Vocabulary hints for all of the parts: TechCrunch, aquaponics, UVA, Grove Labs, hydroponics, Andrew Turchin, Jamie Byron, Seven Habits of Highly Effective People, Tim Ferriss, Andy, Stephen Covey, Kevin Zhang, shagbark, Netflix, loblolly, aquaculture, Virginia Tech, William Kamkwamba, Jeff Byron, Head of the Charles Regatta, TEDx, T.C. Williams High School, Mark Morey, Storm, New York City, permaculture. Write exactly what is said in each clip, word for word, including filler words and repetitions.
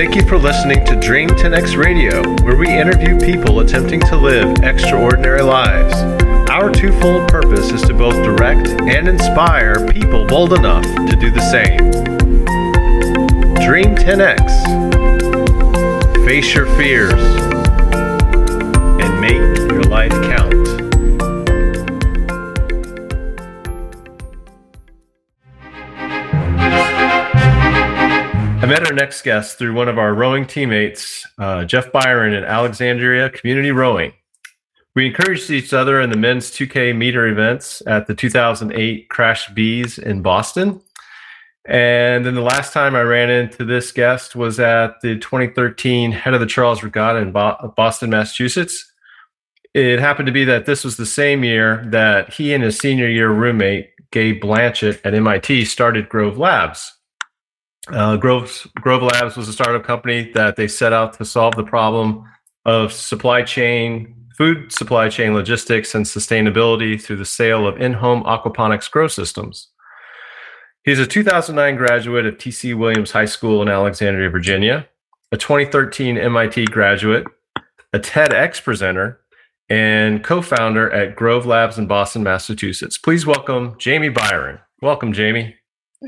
Thank you for listening to Dream ten X Radio, where we interview people attempting to live extraordinary lives. Our twofold purpose is to both direct and inspire people bold enough to do the same. Dream ten X. Face your fears and make your life count. I met our next guest through one of our rowing teammates, uh, Jeff Byron at Alexandria Community Rowing. We encouraged each other in the men's two K meter events at the two thousand eight Crash Bees in Boston. And then the last time I ran into this guest was at the twenty thirteen Head of the Charles Regatta in Bo- Boston, Massachusetts. It happened to be that this was the same year that he and his senior year roommate, Gabe Blanchett at M I T, started Grove Labs. Uh, Grove, Grove Labs was a startup company that they set out to solve the problem of supply chain, food supply chain logistics and sustainability through the sale of in-home aquaponics grow systems. He's a two thousand nine graduate of T C Williams High School in Alexandria, Virginia, a twenty thirteen M I T graduate, a TEDx presenter, and co-founder at Grove Labs in Boston, Massachusetts. Please welcome Jamie Byron. Welcome, Jamie.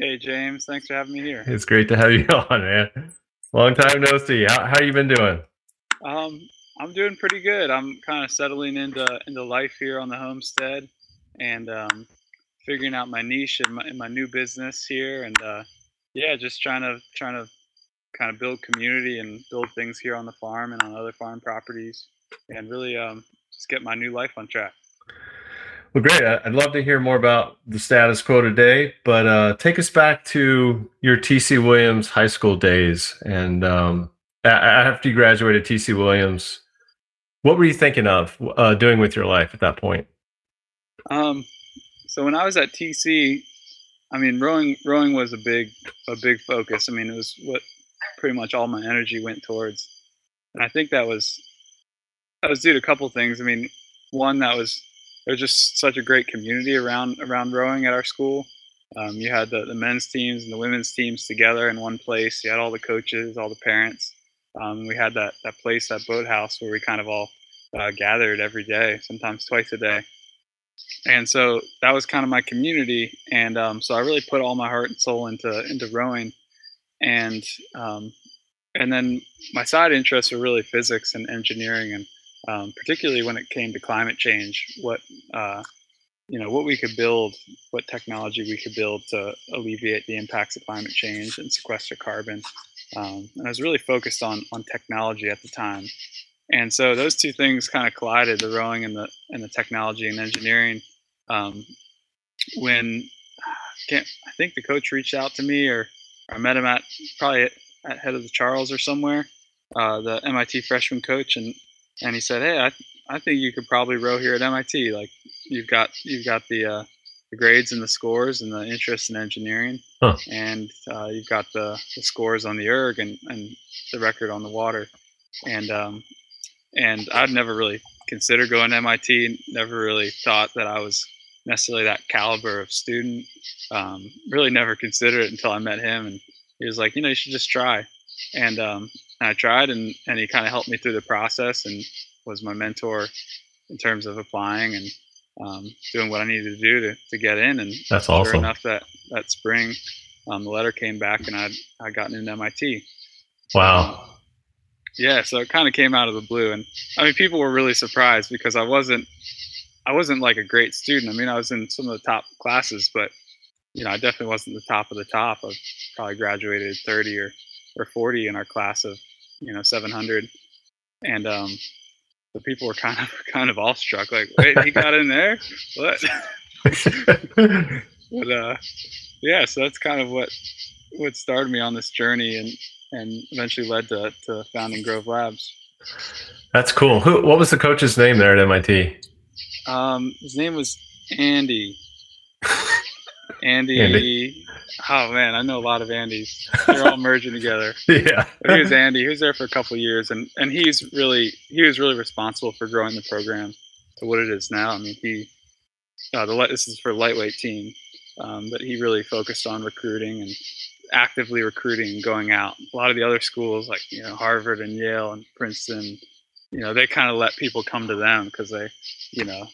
Hey, James. Thanks for having me here. It's great to have you on, man. Long time no see. How how you been doing? Um, I'm doing pretty good. I'm kind of settling into into life here on the homestead and um, figuring out my niche in my, in my new business here. And uh, yeah, just trying to trying to kind of build community and build things here on the farm and on other farm properties, and really um, just get my new life on track. Well, great. I'd love to hear more about the status quo today, but uh, take us back to your T C. Williams high school days. And um, after you graduated T C. Williams, what were you thinking of uh, doing with your life at that point? Um, so when I was at T C, I mean, rowing rowing was a big a big focus. I mean, it was what pretty much all my energy went towards. And I think that was, that was due to a couple things. I mean, one, that was... There's just such a great community around around rowing at our school. Um, you had the, the men's teams and the women's teams together in one place. You had all the coaches, all the parents. Um, we had that, that place, that boathouse, where we kind of all uh, gathered every day, sometimes twice a day. And so that was kind of my community. And um, so I really put all my heart and soul into into rowing. And um, and then my side interests were really physics and engineering, and Um, particularly when it came to climate change, what uh, you know, what we could build, what technology we could build to alleviate the impacts of climate change and sequester carbon. Um, and I was really focused on on technology at the time, and so those two things kind of collided: the rowing and the and the technology and engineering. Um, when can't, I think the coach reached out to me, or, or I met him at probably at, at Head of the Charles or somewhere, uh, the M I T freshman coach, and. And he said, "Hey, I th- I think you could probably row here at M I T. Like, you've got you've got the uh, the grades and the scores and the interest in engineering, huh. and uh, you've got the, the scores on the erg and, and the record on the water. And um, and I'd never really considered going to M I T. Never really thought that I was necessarily that caliber of student. Um, really never considered it until I met him. And he was like, you know, you should just try. And um." And I tried, and, and he kind of helped me through the process and was my mentor in terms of applying and um, doing what I needed to do to, to get in. And that's sure awesome. Enough that, that spring, um, the letter came back, and I I got into M I T. Wow. Um, yeah, so it kind of came out of the blue, and I mean, people were really surprised because I wasn't I wasn't like a great student. I mean, I was in some of the top classes, but you know, I definitely wasn't the top of the top. I probably graduated thirty or or forty in our class of, you know, seven hundred. And um, the people were kind of kind of awestruck, like, wait, he got in there? What? But uh, yeah, so that's kind of what what started me on this journey and, and eventually led to, to founding Grove Labs. That's cool. Who? What was the coach's name there at M I T? Um, his name was Andy. Andy, Andy, oh man, I know a lot of Andys. They're all merging together. Yeah, but he was Andy. He was there for a couple of years, and, and he's really he was really responsible for growing the program to what it is now. I mean, he uh, the this is for lightweight team, um, but he really focused on recruiting and actively recruiting and going out. A lot of the other schools, like, you know, Harvard and Yale and Princeton, you know, they kind of let people come to them because they, you know,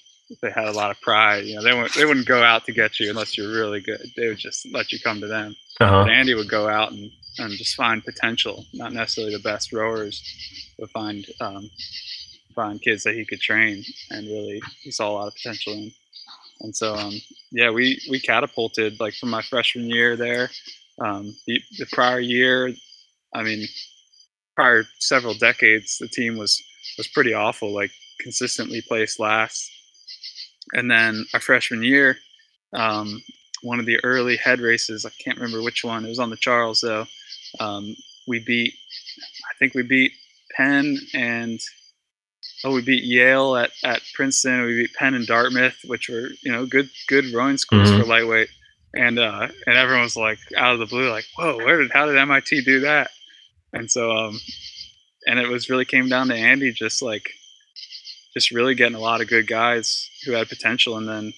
they had a lot of pride. You know, they wouldn't, they wouldn't go out to get you unless you're really good. They would just let you come to them. Uh-huh. But Andy would go out and, and just find potential, not necessarily the best rowers, but find um, find kids that he could train, and really he saw a lot of potential in. And so, um, yeah, we, we catapulted, like, from my freshman year there. Um, the, the prior year, I mean, prior several decades, the team was, was pretty awful, like consistently placed last. And then our freshman year, um, one of the early head races, I can't remember which one, it was on the Charles though. Um, we beat, I think we beat Penn and, oh, we beat Yale at, at Princeton. We beat Penn and Dartmouth, which were, you know, good, good rowing schools mm-hmm. for lightweight. And, uh, and everyone was like out of the blue, like, whoa, where did, how did M I T do that? And so, um, and it was really came down to Andy, just like, just really getting a lot of good guys who had potential and then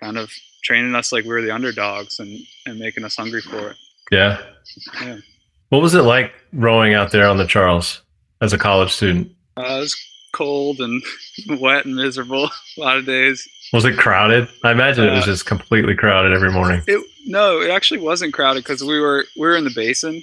kind of training us like we were the underdogs and, and making us hungry for it. Yeah. Yeah. What was it like rowing out there on the Charles as a college student? Uh, it was cold and wet and miserable a lot of days. Was it crowded? I imagine uh, it was just completely crowded every morning. It, no, it actually wasn't crowded because we were we were in the basin.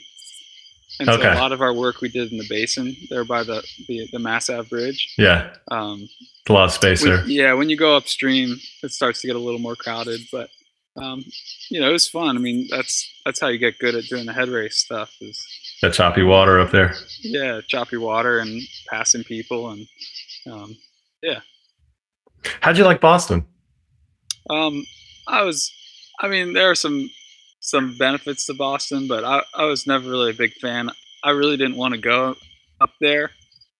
And okay. So a lot of our work we did in the basin there by the, the, the Mass Ave Bridge. Yeah. Um, a lot of space we, there. Yeah. When you go upstream, it starts to get a little more crowded, but, um, you know, it was fun. I mean, that's, that's how you get good at doing the head race stuff is that choppy water up there. Yeah. Choppy water and passing people. And, um, yeah. How'd you like Boston? Um, I was, I mean, there are some, some benefits to Boston, but I, I was never really a big fan. I really didn't want to go up there.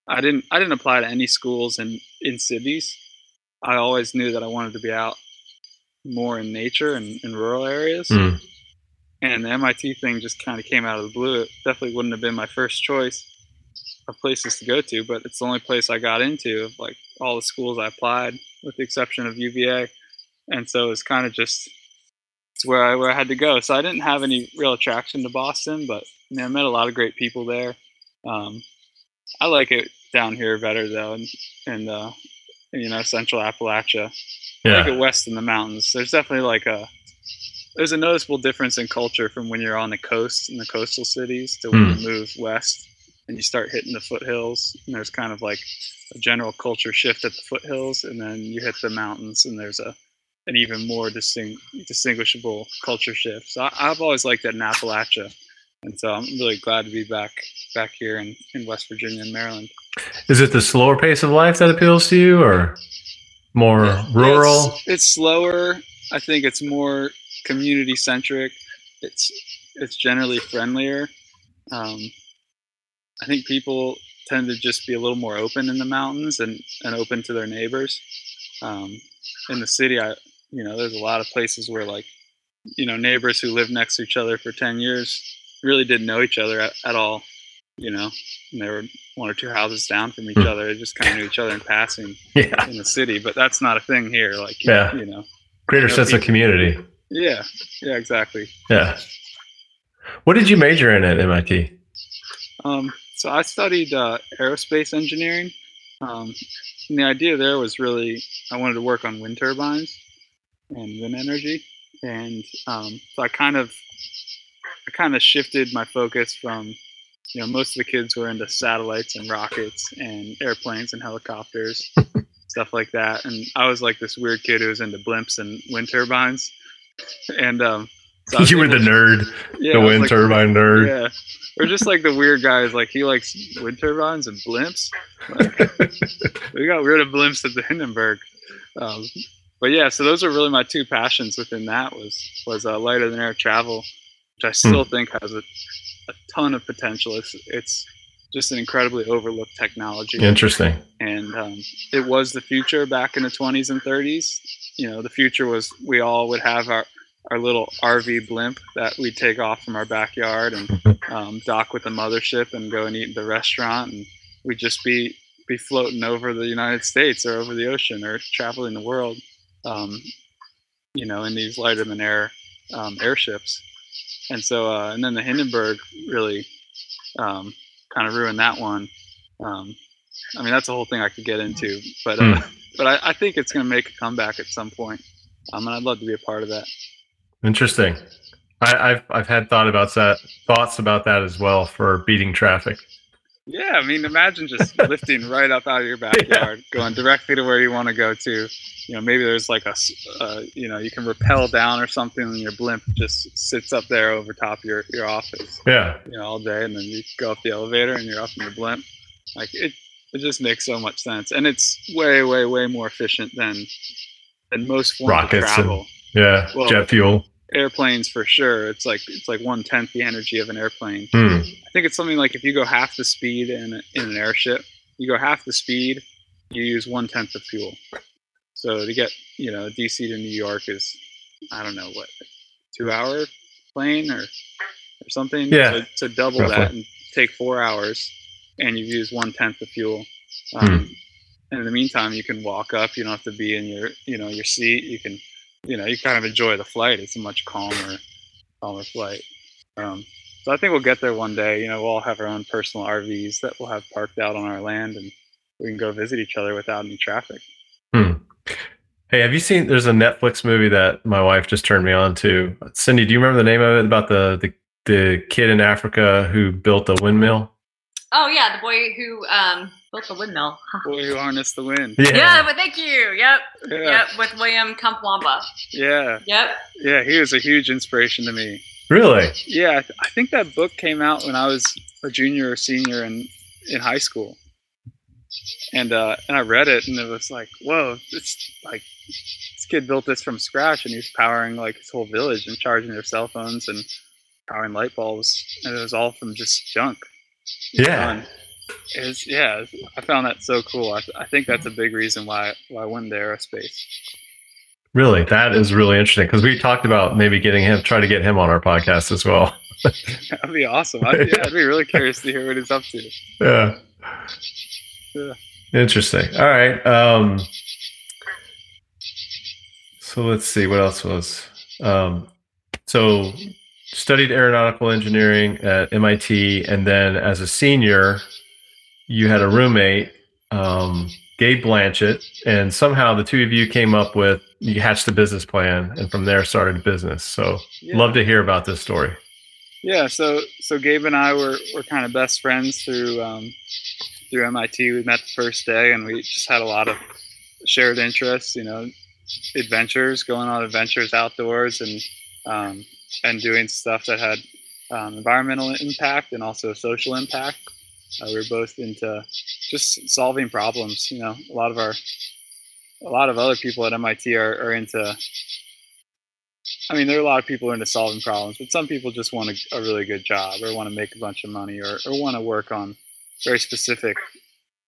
I didn't I didn't apply to any schools in, in cities. I always knew that I wanted to be out more in nature and in rural areas. Mm. And the M I T thing just kind of came out of the blue. It definitely wouldn't have been my first choice of places to go to, but it's the only place I got into of like all the schools I applied with the exception of U V A. And so it's kind of just it's where I where I had to go. So I didn't have any real attraction to Boston, but you know, I met a lot of great people there. Um, I like it down here better though, and and uh, you know, Central Appalachia. Yeah. I like it west in the mountains. There's definitely like a there's a noticeable difference in culture from when you're on the coast in the coastal cities to when mm. you move west and you start hitting the foothills. And there's kind of like a general culture shift at the foothills, and then you hit the mountains, and there's a an even more distinct, distinguishable culture shift. So I, I've always liked that in Appalachia. And so I'm really glad to be back back here in, in West Virginia and Maryland. Is it the slower pace of life that appeals to you or more yeah, rural? It's, it's slower. I think it's more community centric. It's it's generally friendlier. Um, I think people tend to just be a little more open in the mountains and, and open to their neighbors. Um, in the city, I, you know, there's a lot of places where, like, you know, neighbors who lived next to each other for ten years really didn't know each other at, at all, you know, and they were one or two houses down from each mm. other. They just kind of knew each other in passing yeah. in the city, but that's not a thing here. Like, you, yeah. you know, greater you know, sense people, of community. Yeah. Yeah, exactly. Yeah. What did you major in at M I T? Um, so I studied uh, aerospace engineering. Um, and the idea there was really, I wanted to work on wind turbines and wind energy. And um, so I kind of, I kind of shifted my focus from, you know, most of the kids were into satellites and rockets and airplanes and helicopters, stuff like that. And I was like this weird kid who was into blimps and wind turbines. And um, so you were the nerd, yeah, the wind like, turbine nerd. Yeah. Or just like the weird guys, like he likes wind turbines and blimps. Like, we got rid of blimps at the Hindenburg. Um, but yeah, so those are really my two passions within that was, was uh, lighter than air travel, which I still hmm. think has a, a ton of potential. It's, it's just an incredibly overlooked technology. Interesting. And um, it was the future back in the twenties and thirties. You know, the future was we all would have our, our little R V blimp that we take off from our backyard and um, dock with the mothership and go and eat at the restaurant. And we'd just be, be floating over the United States or over the ocean or traveling the world, um, you know, in these lighter than air um, airships. And so, uh, and then the Hindenburg really um, kind of ruined that one. Um, I mean, that's a whole thing I could get into, but uh, hmm. but I, I think it's going to make a comeback at some point. Um, and I'd love to be a part of that. Interesting. I, I've I've had thought about that thoughts about that as well for beating traffic. Yeah, I mean, imagine just lifting right up out of your backyard, yeah. going directly to where you want to go to. You know, maybe there's like a, uh, you know, you can rappel down or something, and your blimp just sits up there over top your, your office. Yeah, you know, all day, and then you go up the elevator, and you're up in your blimp. Like it, it just makes so much sense, and it's way, way, way more efficient than than most forms rockets of travel. And, yeah, well, jet fuel. Airplanes for sure. It's like it's like one tenth the energy of an airplane. Mm. I think it's something like if you go half the speed in a, in an airship, you go half the speed, you use one tenth of fuel. So to get you know D C to New York is I don't know what two hour plane or or something. Yeah. To, to double roughly. That and take four hours, and you use one tenth of fuel. Um, mm. And in the meantime, you can walk up. You don't have to be in your you know your seat. You can. You know, you kind of enjoy the flight. It's a much calmer, calmer flight. Um, so I think we'll get there one day. You know, we'll all have our own personal R Vs that we'll have parked out on our land, and we can go visit each other without any traffic. Hmm. Hey, have you seen? There's a Netflix movie that my wife just turned me on to. Cindy, do you remember the name of it? About the the, the kid in Africa who built a windmill. Oh yeah, the boy who um, built the windmill. Boy who harnessed the wind. Yeah, yeah but thank you. Yep. Yeah. Yep. With William Kamkwamba. Yeah. Yep. Yeah, he was a huge inspiration to me. Really? Yeah, I, th- I think that book came out when I was a junior or senior in, in high school, and uh, and I read it, and it was like, whoa, it's like this kid built this from scratch, and he's powering like his whole village and charging their cell phones and powering light bulbs, and it was all from just junk. Yeah, it was, yeah. I found that so cool. I, I think that's a big reason why why I went into aerospace. Really, that is really interesting because we talked about maybe getting him, try to get him on our podcast as well. That'd be awesome. I'd, yeah, I'd be really curious to hear what he's up to. Yeah. Yeah. Interesting. All right. Um, so let's see what else was. Um, so. Studied aeronautical engineering at M I T, and then as a senior, you had a roommate, um, Gabe Blanchett, and somehow the two of you came up with, you hatched a business plan, and from there started a business. So yeah. Love to hear about this story. Yeah, so so Gabe and I were were kind of best friends through um, through M I T. We met the first day, and we just had a lot of shared interests, you know, adventures, going on adventures outdoors, and um, and doing stuff that had um, environmental impact and also social impact. Uh, we were both into just solving problems. You know, a lot of our, a lot of other people at M I T are, are into, I mean, there are a lot of people who are into solving problems, but some people just want a, a really good job or want to make a bunch of money or, or want to work on very specific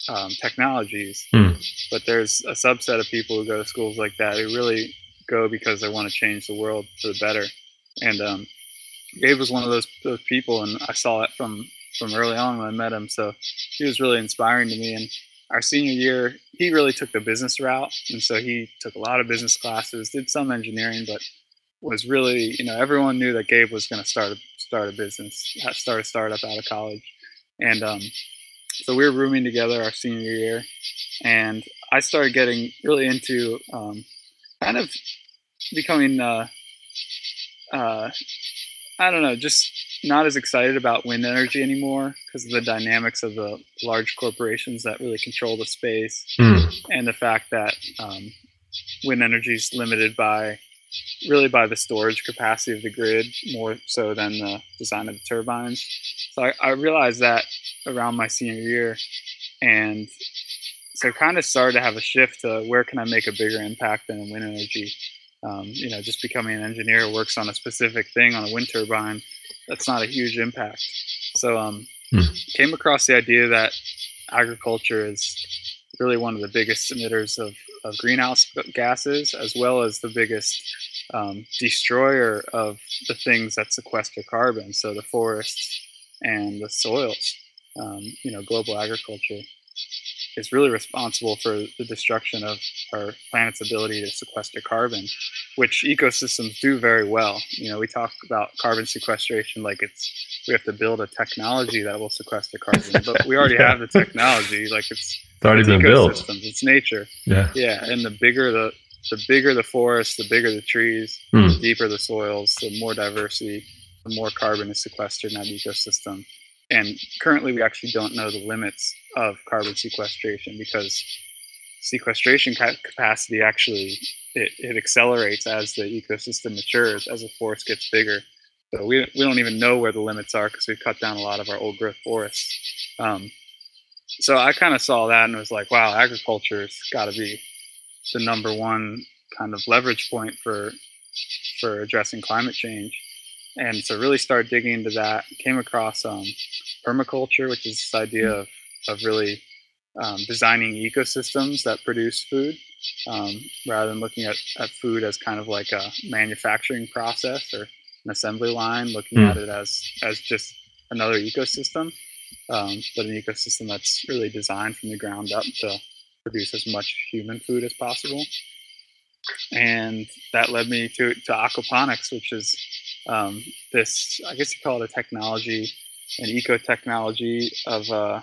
um, technologies. Mm. But there's a subset of people who go to schools like that who really go because they want to change the world for the better. And um, Gabe was one of those, those people, and I saw it from, from early on when I met him. So he was really inspiring to me. And our senior year, he really took the business route. And so he took a lot of business classes, did some engineering, but was really, you know, everyone knew that Gabe was going to start a, start a business, start a startup out of college. And um, so we were rooming together our senior year. And I started getting really into um, kind of becoming uh, – Uh, I don't know, just not as excited about wind energy anymore because of the dynamics of the large corporations that really control the space mm. and the fact that um, wind energy is limited by really by the storage capacity of the grid more so than the design of the turbines. So I, I realized that around my senior year, and so kind of started to have a shift to where can I make a bigger impact than wind energy. Um, you know, just becoming an engineer who works on a specific thing on a wind turbine, that's not a huge impact. So um, hmm. came across the idea that agriculture is really one of the biggest emitters of, of greenhouse gases, as well as the biggest um, destroyer of the things that sequester carbon. So the forests and the soils, um, you know, global agriculture. is really responsible for the destruction of our planet's ability to sequester carbon, which ecosystems do very well. You know, we talk about carbon sequestration like it's, we have to build a technology that will sequester carbon, but we already yeah. have the technology. Like it's, it's already it's been built. It's nature. Yeah. Yeah. And the bigger the, the bigger the forest, the bigger the trees, mm. the deeper the soils, the more diversity, the more carbon is sequestered in that ecosystem. And currently, we actually don't know the limits of carbon sequestration because sequestration ca- capacity actually, it, it accelerates as the ecosystem matures, as the forest gets bigger. So we we don't even know where the limits are because we've cut down a lot of our old growth forests. Um, so I kind of saw that and was like, wow, agriculture's got to be the number one kind of leverage point for for addressing climate change. And so really started digging into that, came across um, permaculture, which is this idea of, of really um, designing ecosystems that produce food um, rather than looking at, at food as kind of like a manufacturing process or an assembly line, looking mm. at it as, as just another ecosystem, um, but an ecosystem that's really designed from the ground up to produce as much human food as possible. And that led me to, to aquaponics, which is Um, this, I guess you call it a technology, an eco-technology of uh,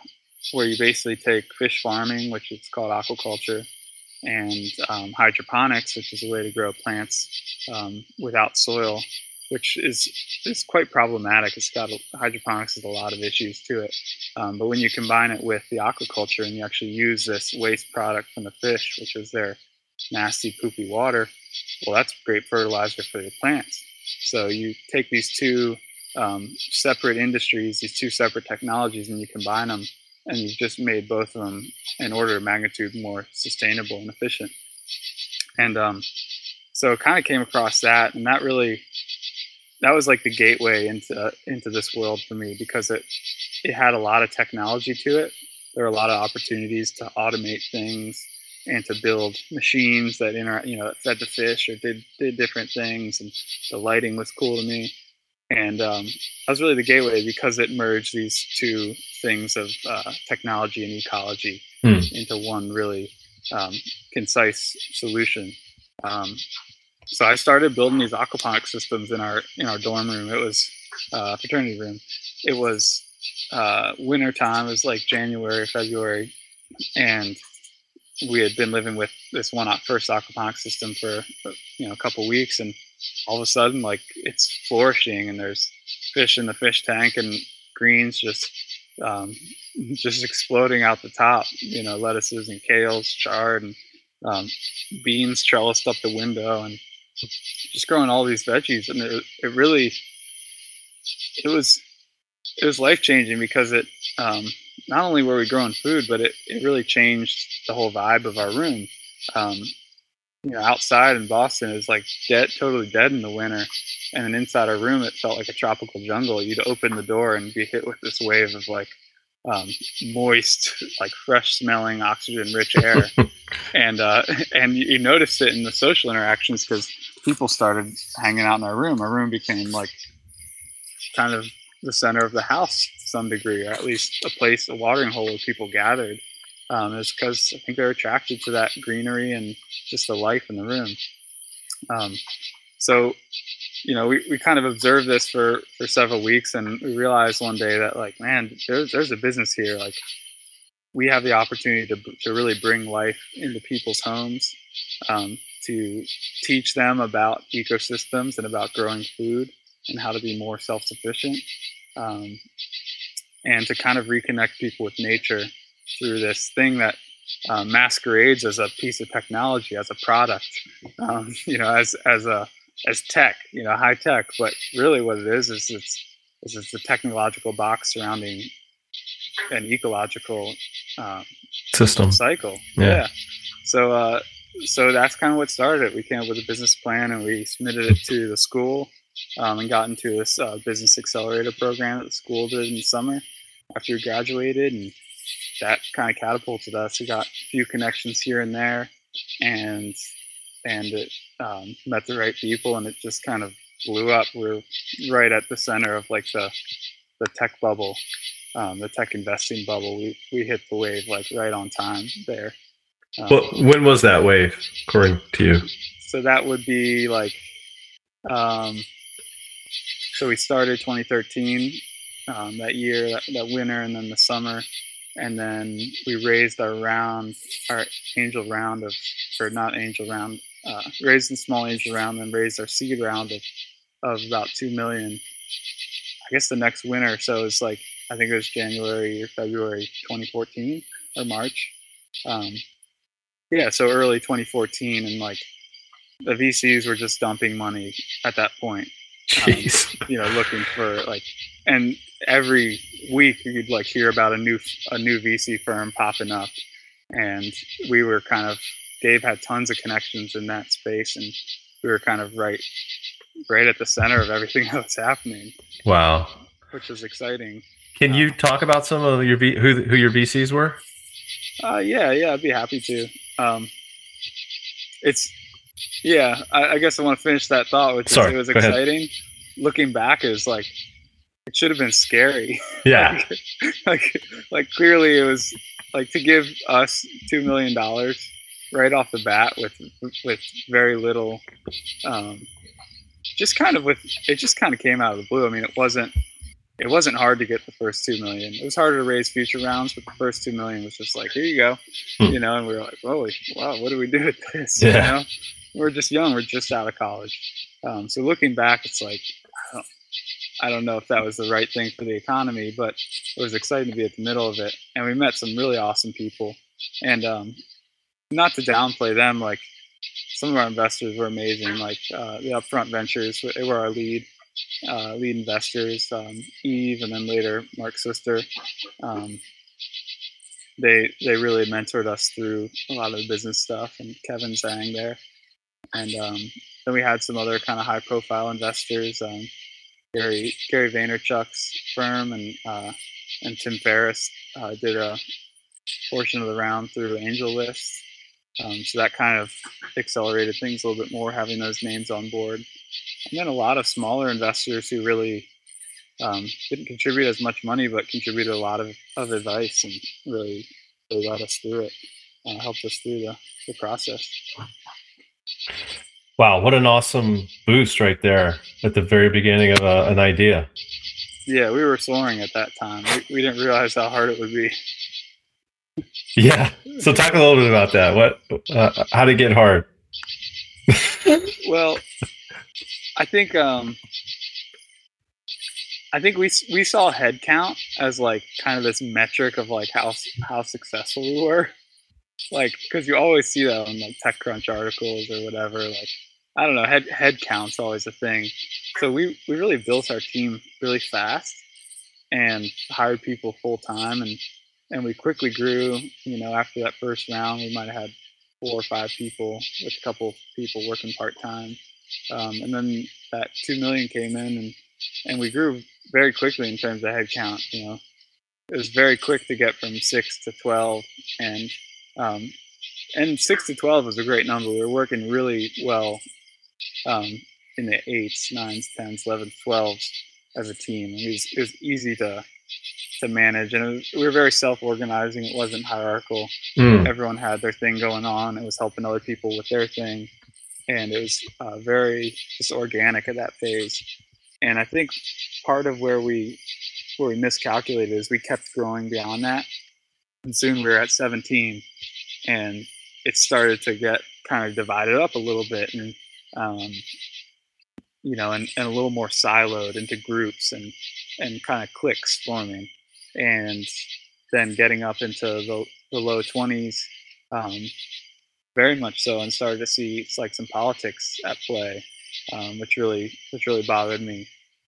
where you basically take fish farming, which is called aquaculture, and um, hydroponics, which is a way to grow plants um, without soil, which is, is quite problematic. It's got hydroponics has a lot of issues to it. Um, but when you combine it with the aquaculture and you actually use this waste product from the fish, which is their nasty, poopy water, well, that's great fertilizer for your plants. So you take these two um, separate industries, these two separate technologies, and you combine them, and you've just made both of them an order of magnitude more sustainable and efficient. And um, so kind of came across that, and that really, that was like the gateway into into this world for me because it, it had a lot of technology to it. There were a lot of opportunities to automate things and to build machines that interact, you know, that fed the fish or did, did different things. And the lighting was cool to me. And um, that was really the gateway because it merged these two things of uh, technology and ecology mm. into one really um, concise solution. Um, so I started building these aquaponic systems in our, in our dorm room. It was a uh, fraternity room. It was uh, winter time. It was like January, February. And we had been living with this one first aquaponic system for, you know, a couple of weeks, and all of a sudden, like, it's flourishing, and there's fish in the fish tank and greens just um, just exploding out the top, you know, lettuces and kales, chard, and um, beans trellised up the window, and just growing all these veggies. And it, it really, it was, it was life-changing because it, um, not only were we growing food, but it, it really changed the whole vibe of our room. Um, you know, outside in Boston, it was like dead, totally dead in the winter. And then inside our room, it felt like a tropical jungle. You'd open the door and be hit with this wave of like um, moist, like fresh smelling, oxygen rich air. and, uh, and you noticed it in the social interactions because people started hanging out in our room. Our room became like kind of the center of the house to some degree, or at least a place, a watering hole where people gathered. Um, is because I think they're attracted to that greenery and just the life in the room. Um, so, you know, we, we kind of observed this for, for several weeks, and we realized one day that, like, man, there's, there's a business here. Like, we have the opportunity to, to really bring life into people's homes, um, to teach them about ecosystems and about growing food and how to be more self-sufficient, um, and to kind of reconnect people with nature through this thing that uh, masquerades as a piece of technology, as a product, um, you know, as as a as tech, you know, high tech. But really, what it is is it's is it's a technological box surrounding an ecological um, system cycle. Yeah. yeah. So uh, so that's kind of what started it. We came up with a business plan, and we submitted it to the school. Um, and got into this uh, business accelerator program that the school did in the summer after we graduated, and that kind of catapulted us. We got a few connections here and there, and and it um, met the right people, and it just kind of blew up. We're right at the center of like the the tech bubble um, the tech investing bubble. We we hit the wave like right on time there. Um, well, when was that wave, according to you? So that would be like, um, so we started twenty thirteen, um, that year, that, that winter, and then the summer. And then we raised our round, our angel round of, or not angel round, uh, raised a small angel round, and raised our seed round of, of about two million dollars. I guess the next winter. So it's like, I think it was January or February twenty fourteen or March. Um, yeah, so early twenty fourteen, and like the V Cs were just dumping money at that point. Jeez. Um, you know, looking for like, and every week you'd like hear about a new a new V C firm popping up, and we were kind of, Gabe had tons of connections in that space, and we were kind of right right at the center of everything that was happening. Wow, which was exciting. Can um, you talk about some of your who who your V Cs were? Uh, yeah, yeah, I'd be happy to. Um, it's yeah, I, I guess I want to finish that thought, which Sorry, is it was exciting. Ahead. Looking back, is like, it should have been scary. Yeah. like, like, like clearly it was like, to give us two million dollars right off the bat with, with very little, um, just kind of with, it just kind of came out of the blue. I mean, it wasn't, it wasn't hard to get the first two million dollars. It was harder to raise future rounds, but the first two million dollars was just like, here you go, hmm. you know? And we were like, holy, wow, what do we do with this? Yeah. You know? We're just young. We're just out of college. Um, so looking back, it's like, I don't, I don't know if that was the right thing for the economy, but it was exciting to be at the middle of it. And we met some really awesome people. And um, not to downplay them, like some of our investors were amazing. Like uh, the Upfront Ventures, they were our lead uh, lead investors, um, Eve, and then later Mark's sister. Um, they they really mentored us through a lot of the business stuff, and Kevin Zhang there. And um, then we had some other kind of high-profile investors, um, Gary Gary Vaynerchuk's firm, and uh, and Tim Ferriss uh, did a portion of the round through Angel List. Um, so that kind of accelerated things a little bit more, having those names on board. And then a lot of smaller investors who really um, didn't contribute as much money, but contributed a lot of, of advice, and really, really led us through it, uh, helped us through the, the process. Wow, what an awesome boost right there at the very beginning of a, an idea. Yeah, we were soaring at that time. We, we didn't realize how hard it would be. Yeah, so talk a little bit about that. What, uh, how did it get hard? Well, I think um, I think we we saw headcount as like kind of this metric of like how how successful we were. Like, because you always see that on like TechCrunch articles or whatever. Like, I don't know, head head count's always a thing. So we, we really built our team really fast and hired people full time, and and we quickly grew. You know, after that first round, we might have had four or five people with a couple of people working part time, um, and then that two million came in, and and we grew very quickly in terms of head count. You know, it was very quick to get from six to twelve, and Um, and six to twelve was a great number. We were working really well um, in the eights, nines, tens, elevens, twelves as a team. And it was, it was easy to to manage, and it was, we were very self-organizing. It wasn't hierarchical. Mm. Everyone had their thing going on. It was helping other people with their thing, and it was uh, very just organic at that phase. And I think part of where we where we miscalculated is we kept growing beyond that, and soon we were at seventeen. And it started to get kind of divided up a little bit, and um, you know, and, and a little more siloed into groups and and kind of cliques forming. And then getting up into the, the low twenties, um, very much so, and started to see it's like some politics at play, um, which really which really bothered me.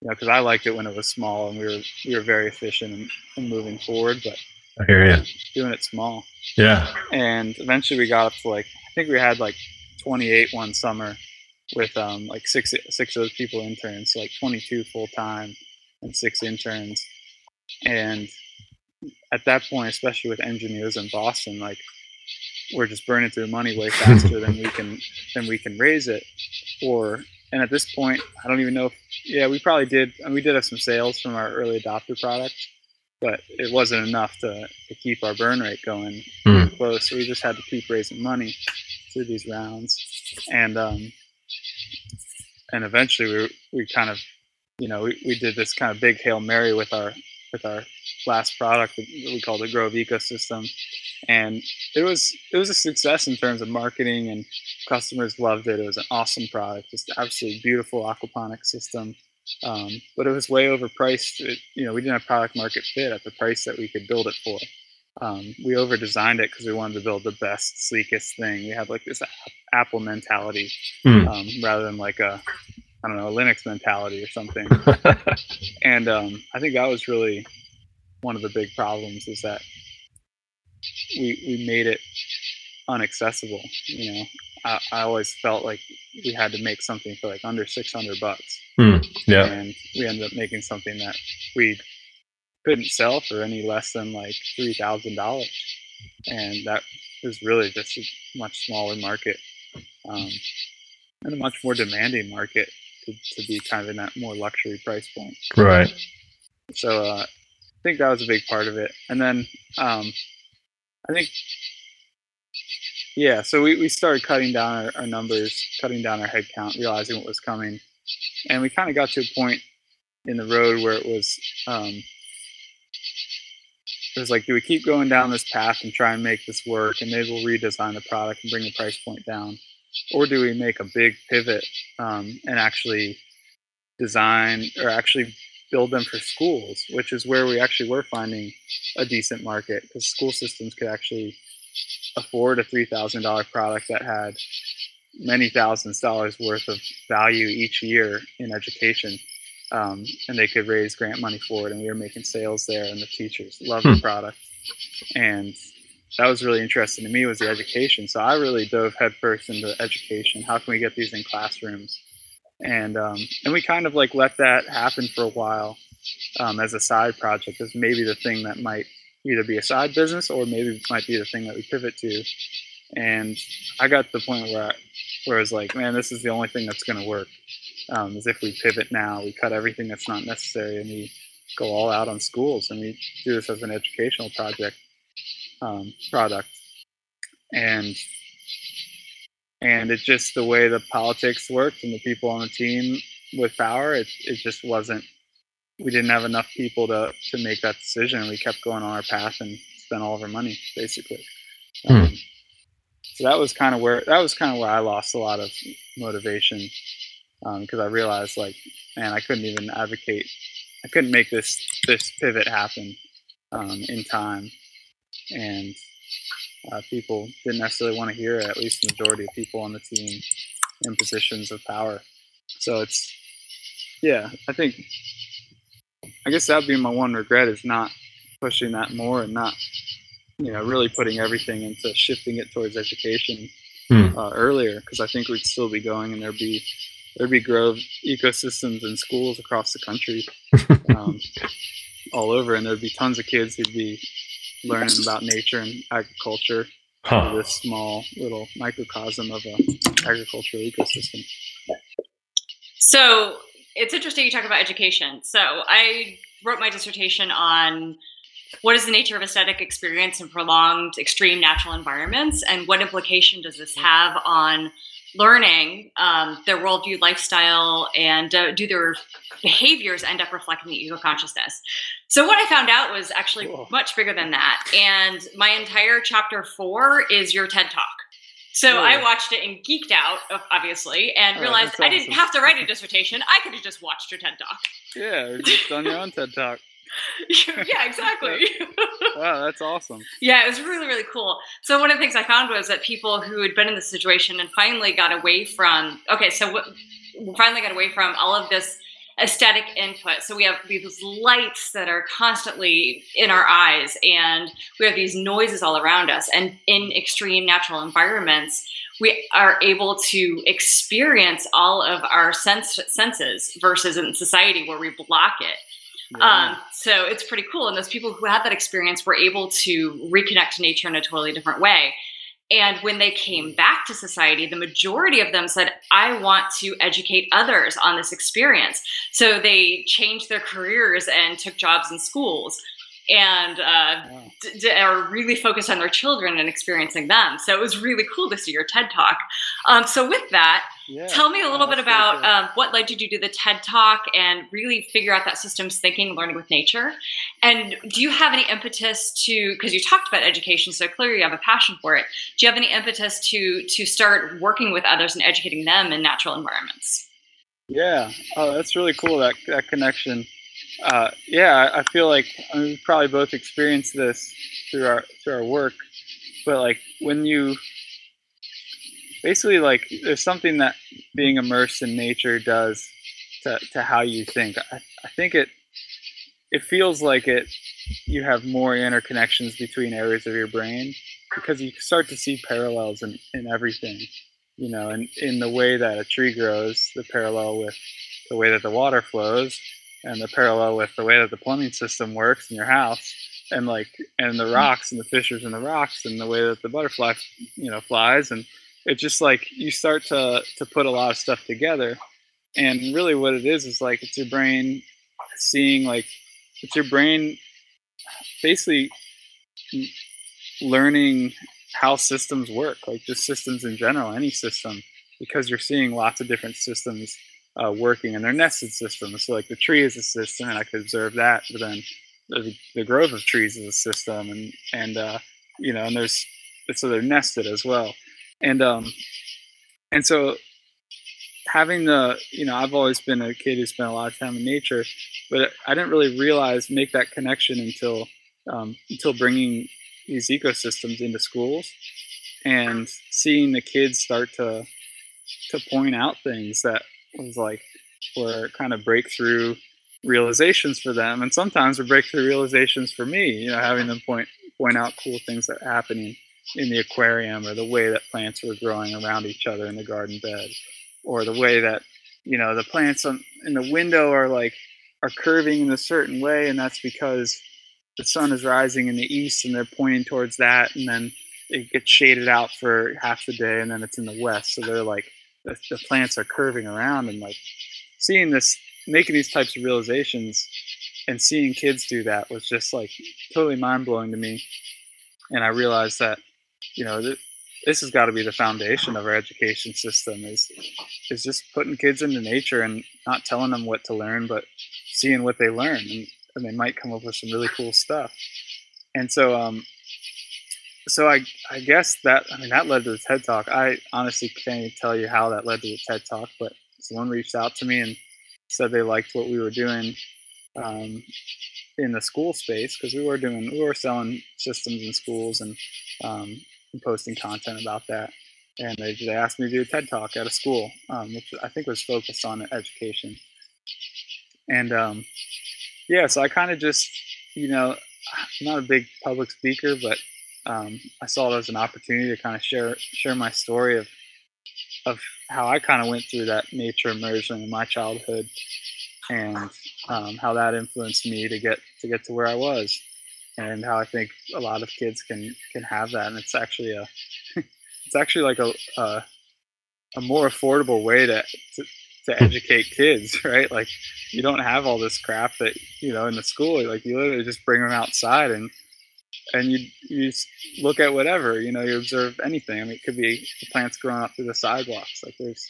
You know, because I liked it when it was small and we were we were very efficient and, and moving forward, but I hear you. Doing it small. Yeah. And eventually we got up to like, I think we had like twenty-eight one summer with um like six six of those people interns, so like twenty-two full time and six interns. And at that point, especially with engineers in Boston, like we're just burning through money way faster than we can than we can raise it. Or and at this point, I don't even know if yeah, we probably did, and we did have some sales from our early adopter product. but it wasn't enough to, to keep our burn rate going mm. close. So we just had to keep raising money through these rounds. And um, and eventually we we kind of, you know, we, we did this kind of big Hail Mary with our with our last product that we called the Grove Ecosystem. And it was it was a success in terms of marketing, and customers loved it. It was an awesome product, just absolutely beautiful aquaponic system. Um, but it was way overpriced. It, you know, we didn't have product market fit at the price that we could build it for. Um, we over designed it because we wanted to build the best, sleekest thing. We have like this Apple mentality mm. um, rather than like a, I don't know, a Linux mentality or something. And um, I think that was really one of the big problems, is that we we made it unaccessible. You know, I, I always felt like we had to make something for like under six hundred bucks. Mm, yeah. And we ended up making something that we couldn't sell for any less than like three thousand dollars. And that was really just a much smaller market, um, and a much more demanding market to, to be kind of in that more luxury price point. Right. So uh, I think that was a big part of it. And then um, I think, yeah, so we, we started cutting down our, our numbers, cutting down our headcount, realizing what was coming. And we kind of got to a point in the road where it was, um, it was like, do we keep going down this path and try and make this work, and maybe we'll redesign the product and bring the price point down? Or do we make a big pivot um, and actually design or actually build them for schools, which is where we actually were finding a decent market, because school systems could actually afford a three thousand dollars product that had many thousands of dollars worth of value each year in education, um, and they could raise grant money for it. And we were making sales there, and the teachers loved hmm. the product. And that was really interesting to me, was the education. So I really dove headfirst into education. How can we get these in classrooms? And um, and we kind of like let that happen for a while um, as a side project, as maybe the thing that might either be a side business or maybe might be the thing that we pivot to. And I got to the point where I, where I was like, man, this is the only thing that's going to work, um, is if we pivot now, we cut everything that's not necessary, and we go all out on schools, and we do this as an educational project, um, product. And and it's just the way the politics worked and the people on the team with power, it, it just wasn't, we didn't have enough people to, to make that decision. We kept going on our path and spent all of our money, basically. Um, hmm. So that was kind of where that was kind of where I lost a lot of motivation, because um, I realized, like, man, I couldn't even advocate. I couldn't make this this pivot happen um, in time, and uh, people didn't necessarily want to hear it. At least the majority of people on the team in positions of power. So it's, yeah, I think, I guess that'd be my one regret, is not pushing that more and not, you know, really putting everything into shifting it towards education hmm. uh, earlier, because I think we'd still be going, and there'd be there'd be Grove Ecosystems in schools across the country, um, all over, and there'd be tons of kids who'd be learning about nature and agriculture huh. in this small little microcosm of a agricultural ecosystem. So it's interesting you talk about education. So I wrote my dissertation on what is the nature of aesthetic experience in prolonged extreme natural environments, and what implication does this have on learning, um, their worldview, lifestyle, and uh, do their behaviors end up reflecting the ego consciousness? So what I found out was actually cool. much bigger than that. And my entire chapter four is your TED Talk. So yeah. I watched it and geeked out, obviously, and realized oh, I awesome. didn't have to write a dissertation. I could have just watched your TED Talk. Yeah, or just done your own TED Talk. Yeah, exactly. Wow, that's awesome. Yeah, it was really, really cool. So one of the things I found was that people who had been in this situation and finally got away from, okay, so what, finally got away from all of this aesthetic input. So we have these lights that are constantly in our eyes, and we have these noises all around us. And in extreme natural environments, we are able to experience all of our sense, senses versus in society where we block it. Yeah. Um, so it's pretty cool. And those people who had that experience were able to reconnect to nature in a totally different way. And when they came back to society, the majority of them said, I want to educate others on this experience. So they changed their careers and took jobs in schools. and uh, wow. d- d- are really focused on their children and experiencing them. So it was really cool to see your TED Talk. Um, so with that, yeah. tell me a little oh, bit about so um, what led you to do the TED Talk and really figure out that systems thinking, learning with nature. And do you have any impetus to, because you talked about education, so clearly you have a passion for it. Do you have any impetus to to start working with others and educating them in natural environments? Yeah. Oh, that's really cool, that that connection. Uh, yeah, I feel like I mean, we probably both experienced this through our through our work, but like when you basically like there's something that being immersed in nature does to, to how you think. I, I think it it feels like it you have more interconnections between areas of your brain because you start to see parallels in, in everything, you know, and in the way that a tree grows, the parallel with the way that the water flows. And the parallel with the way that the plumbing system works in your house, and like, and the rocks and the fissures in the rocks, and the way that the butterfly, you know, flies, and it's just like you start to to put a lot of stuff together, and really what it is is like it's your brain seeing like it's your brain basically learning how systems work, like just systems in general, any system, because you're seeing lots of different systems. Uh, working and they're nested systems. So like the tree is a system and I could observe that, but then the, the grove of trees is a system and, and uh, you know, and there's, so they're nested as well. And, um, and so having the, you know, I've always been a kid who spent a lot of time in nature, but I didn't really realize, make that connection until, um, until bringing these ecosystems into schools and seeing the kids start to, to point out things that, was like were kind of breakthrough realizations for them, and sometimes were breakthrough realizations for me. You know, having them point point out cool things that are happening in the aquarium, or the way that plants were growing around each other in the garden bed, or the way that you know the plants on, in the window are like are curving in a certain way, and that's because the sun is rising in the east, and they're pointing towards that, and then it gets shaded out for half the day, and then it's in the west, so they're like. The, the plants are curving around and like seeing this, making these types of realizations and seeing kids do that was just like totally mind blowing to me. And I realized that, you know, th- this has got to be the foundation of our education system is, is just putting kids into nature and not telling them what to learn, but seeing what they learn and, and they might come up with some really cool stuff. And so, um, So I, I guess that, I mean, that led to the TED Talk. I honestly can't even tell you how that led to the TED Talk, but someone reached out to me and said they liked what we were doing um, in the school space because we were doing, we were selling systems in schools and, um, and posting content about that. And they, they asked me to do a TED Talk at a school, um, which I think was focused on education. And um, yeah, so I kind of just, you know, I'm not a big public speaker, but Um, I saw it as an opportunity to kind of share share my story of of how I kind of went through that nature immersion in my childhood, and um, how that influenced me to get to get to where I was, and how I think a lot of kids can can have that, and it's actually a it's actually like a a, a more affordable way to, to to educate kids, right? Like you don't have all this crap that you know in the school. Like you literally just bring them outside and. And you you look at whatever, you know, you observe anything. I mean, it could be the plants growing up through the sidewalks. Like there's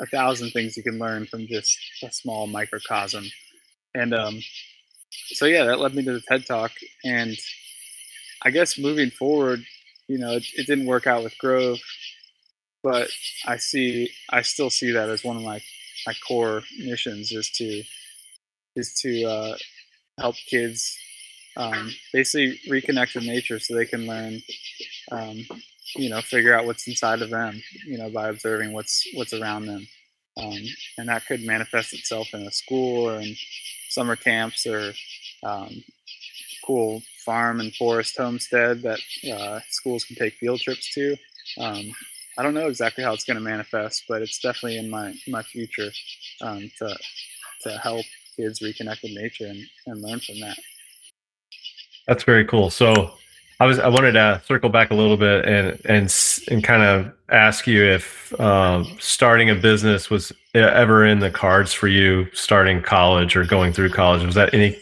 a thousand things you can learn from just a small microcosm. And um, so, yeah, that led me to the TED Talk. And I guess moving forward, you know, it, it didn't work out with Grove, but I see, I still see that as one of my, my core missions is to, is to uh, help kids Um, basically reconnect with nature so they can learn, um, you know, figure out what's inside of them, you know, by observing what's what's around them. Um, and that could manifest itself in a school or in summer camps or um, cool farm and forest homestead that uh, schools can take field trips to. Um, I don't know exactly how it's going to manifest, but it's definitely in my my future um, to to help kids reconnect with nature and, and learn from that. That's very cool. So I was, I wanted to circle back a little bit and, and, and kind of ask you if um, starting a business was ever in the cards for you starting college or going through college. Was that any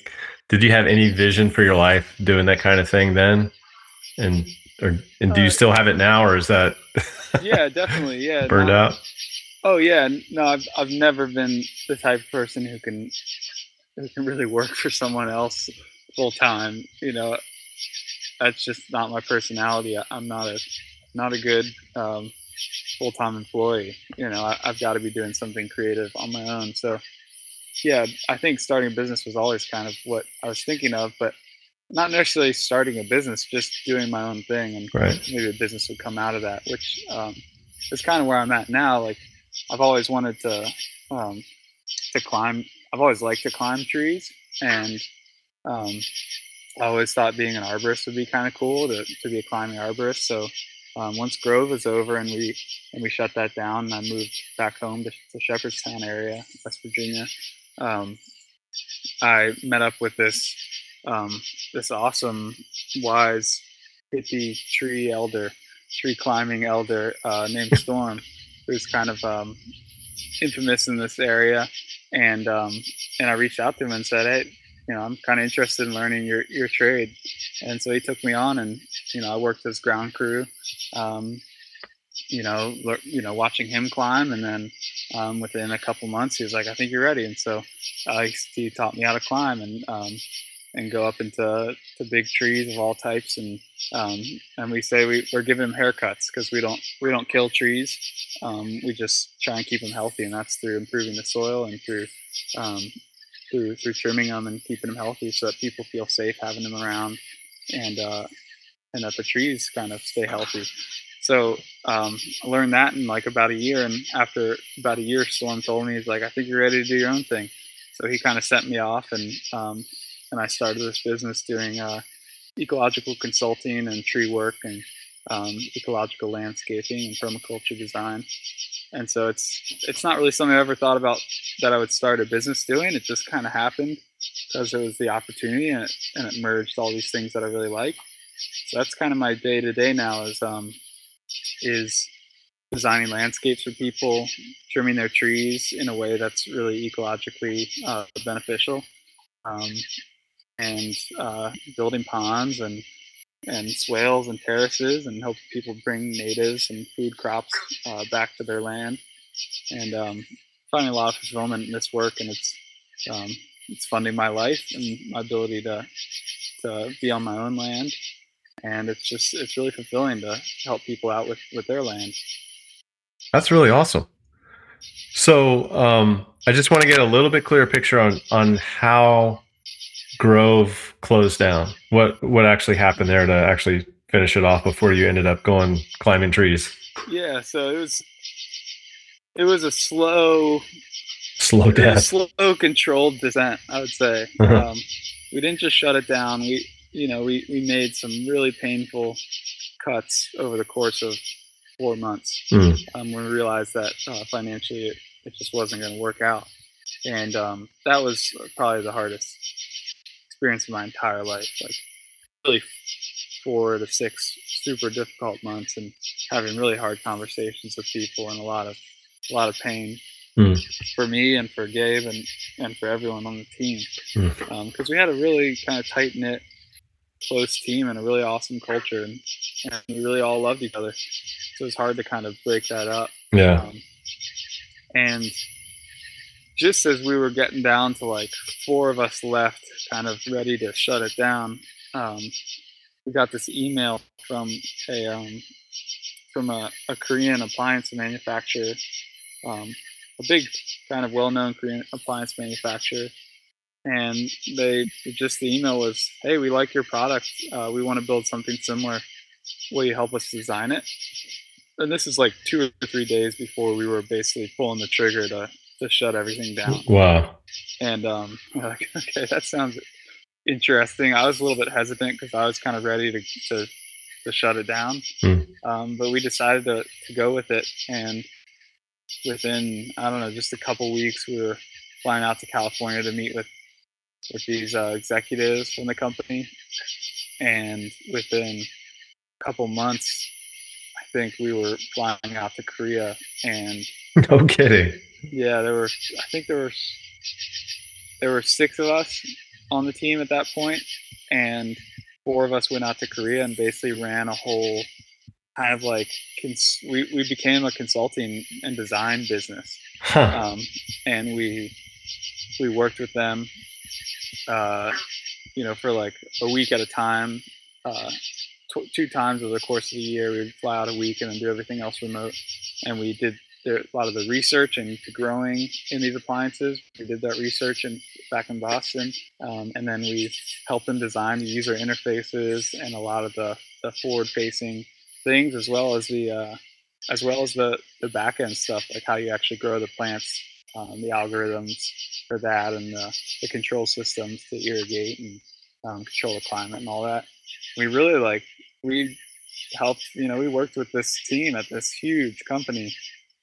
Did you have any vision for your life doing that kind of thing then? And or and do you uh, still have it now, or is that yeah, definitely, yeah. burned no, out? Oh yeah, no, I've I've never been the type of person who can who can really work for someone else full time. You know, that's just not my personality. I, I'm not a not a good um, full time employee. You know, I, I've got to be doing something creative on my own. So yeah, I think starting a business was always kind of what I was thinking of, but not necessarily starting a business, just doing my own thing, and right. maybe a business would come out of that, which um, is kind of where I'm at now. Like, I've always wanted to um, to climb. I've always liked to climb trees, and um, I always thought being an arborist would be kind of cool to, to be a climbing arborist. So um, once Grove was over and we and we shut that down, and I moved back home to the Shepherdstown area, West Virginia, um, I met up with this um, this awesome, wise, hippie tree elder, tree climbing elder uh, named Storm. Who's kind of um, infamous in this area, and um, and I reached out to him and said, hey, you know, I'm kind of interested in learning your, your trade, and so he took me on, and you know, I worked as ground crew, um, you know, le- you know, watching him climb, and then um, within a couple months, he was like, I think you're ready, and so uh, he taught me how to climb and um, and go up into to big trees of all types, and um, and we say we, we're giving them haircuts because we don't we don't kill trees. Um, we just try and keep them healthy, and that's through improving the soil and through, um, through through trimming them and keeping them healthy, so that people feel safe having them around, and uh, and that the trees kind of stay healthy. So um, I learned that in like about a year, and after about a year, Storm told me, he's like, I think you're ready to do your own thing. So he kind of sent me off, and um, and I started this business doing uh, ecological consulting and tree work and. Um, ecological landscaping and permaculture design, and so it's it's not really something I ever thought about that I would start a business doing. It just kind of happened because it was the opportunity, and it, and it merged all these things that I really like. So that's kind of my day to day now is um, is designing landscapes for people, trimming their trees in a way that's really ecologically uh, beneficial, um, and uh, building ponds and. and swales and terraces, and help people bring natives and food crops uh, back to their land, and um, finding a lot of fulfillment in this work, and it's um, it's funding my life and my ability to to be on my own land, and it's just it's really fulfilling to help people out with, with their land. That's really awesome. So um, I just want to get a little bit clearer picture on on how. Grove closed down. What what actually happened there to actually finish it off before you ended up going climbing trees? Yeah, so it was it was a slow, slow death, slow controlled descent. I would say uh-huh. um, we didn't just shut it down. We you know we we made some really painful cuts over the course of four months mm. um, when we realized that uh, financially it, it just wasn't going to work out, and um, that was probably the hardest. Experience of my entire life, like really four to six super difficult months, and having really hard conversations with people, and a lot of a lot of pain mm. for me and for Gabe and and for everyone on the team, because mm. um, we had a really kind of tight knit, close team and a really awesome culture, and, and we really all loved each other. So it was hard to kind of break that up. Yeah, um, and. Just as we were getting down to like four of us left, kind of ready to shut it down, um, we got this email from a um, from a, a Korean appliance manufacturer, um, a big kind of well-known Korean appliance manufacturer, and they just the email was, "Hey, we like your product. Uh, we want to build something similar. Will you help us design it?" And this is like two or three days before we were basically pulling the trigger to. to shut everything down. Wow. And um, we're like, okay, that sounds interesting. I was a little bit hesitant because I was kind of ready to to, to shut it down. Mm. Um, but we decided to, to go with it. And within, I don't know, just a couple weeks, we were flying out to California to meet with, with these uh, executives from the company. And within a couple months, I think we were flying out to Korea. And no kidding. Yeah, there were. I think there were. There were six of us, on the team at that point, and four of us went out to Korea and basically ran a whole kind of like cons- we we became a consulting and design business, huh. um, and we we worked with them, uh, you know, for like a week at a time, uh, tw- two times over the course of the year. We would fly out a week and then do everything else remote, and we did a lot of the research and growing in these appliances. We did that research and back in Boston, um, and then we helped them design the user interfaces and a lot of the, the forward-facing things, as well as the uh, as well as the, the back-end stuff, like how you actually grow the plants, um, the algorithms for that, and the, the control systems to irrigate and um, control the climate and all that. We really like we helped, you know, we worked with this team at this huge company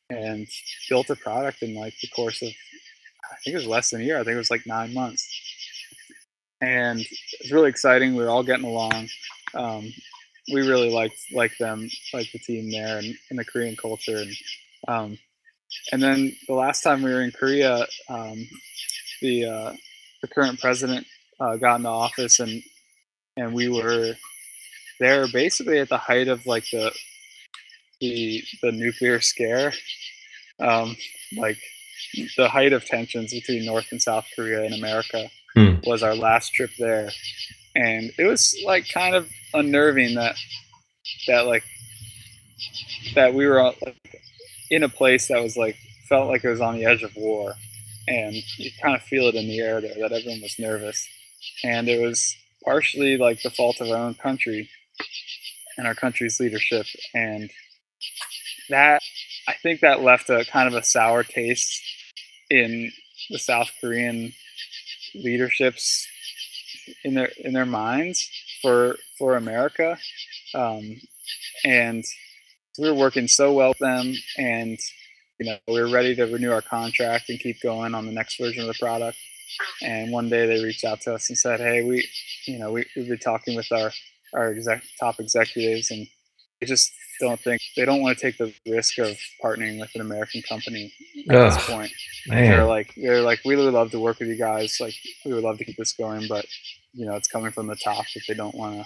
and built a product in like the course of, I think it was less than a year. I think it was like nine months. And it's really exciting. We were all getting along. Um, we really liked, liked them, liked the team there and, and the Korean culture. And, um, and then the last time we were in Korea, um, the, uh, the current president uh, got into office, and, and we were there basically at the height of like the, the, the nuclear scare, um, like, the height of tensions between North and South Korea and America hmm. was our last trip there. And it was like kind of unnerving that, that like, that we were like in a place that was like, felt like it was on the edge of war, and you kind of feel it in the air there that everyone was nervous. And it was partially like the fault of our own country and our country's leadership. And that, I think that left a kind of a sour taste in the South Korean leaderships in their in their minds for for America, um, and we were working so well with them, and you know we were ready to renew our contract and keep going on the next version of the product. And one day they reached out to us and said, "Hey, we, you know, we, we've been talking with our our exec, top executives, and they just don't think they don't want to take the risk of partnering with an American company at Ugh, this point." Man. They're like, they're like, "We would love to work with you guys. Like, we would love to keep this going, but you know, it's coming from the top that they don't want to,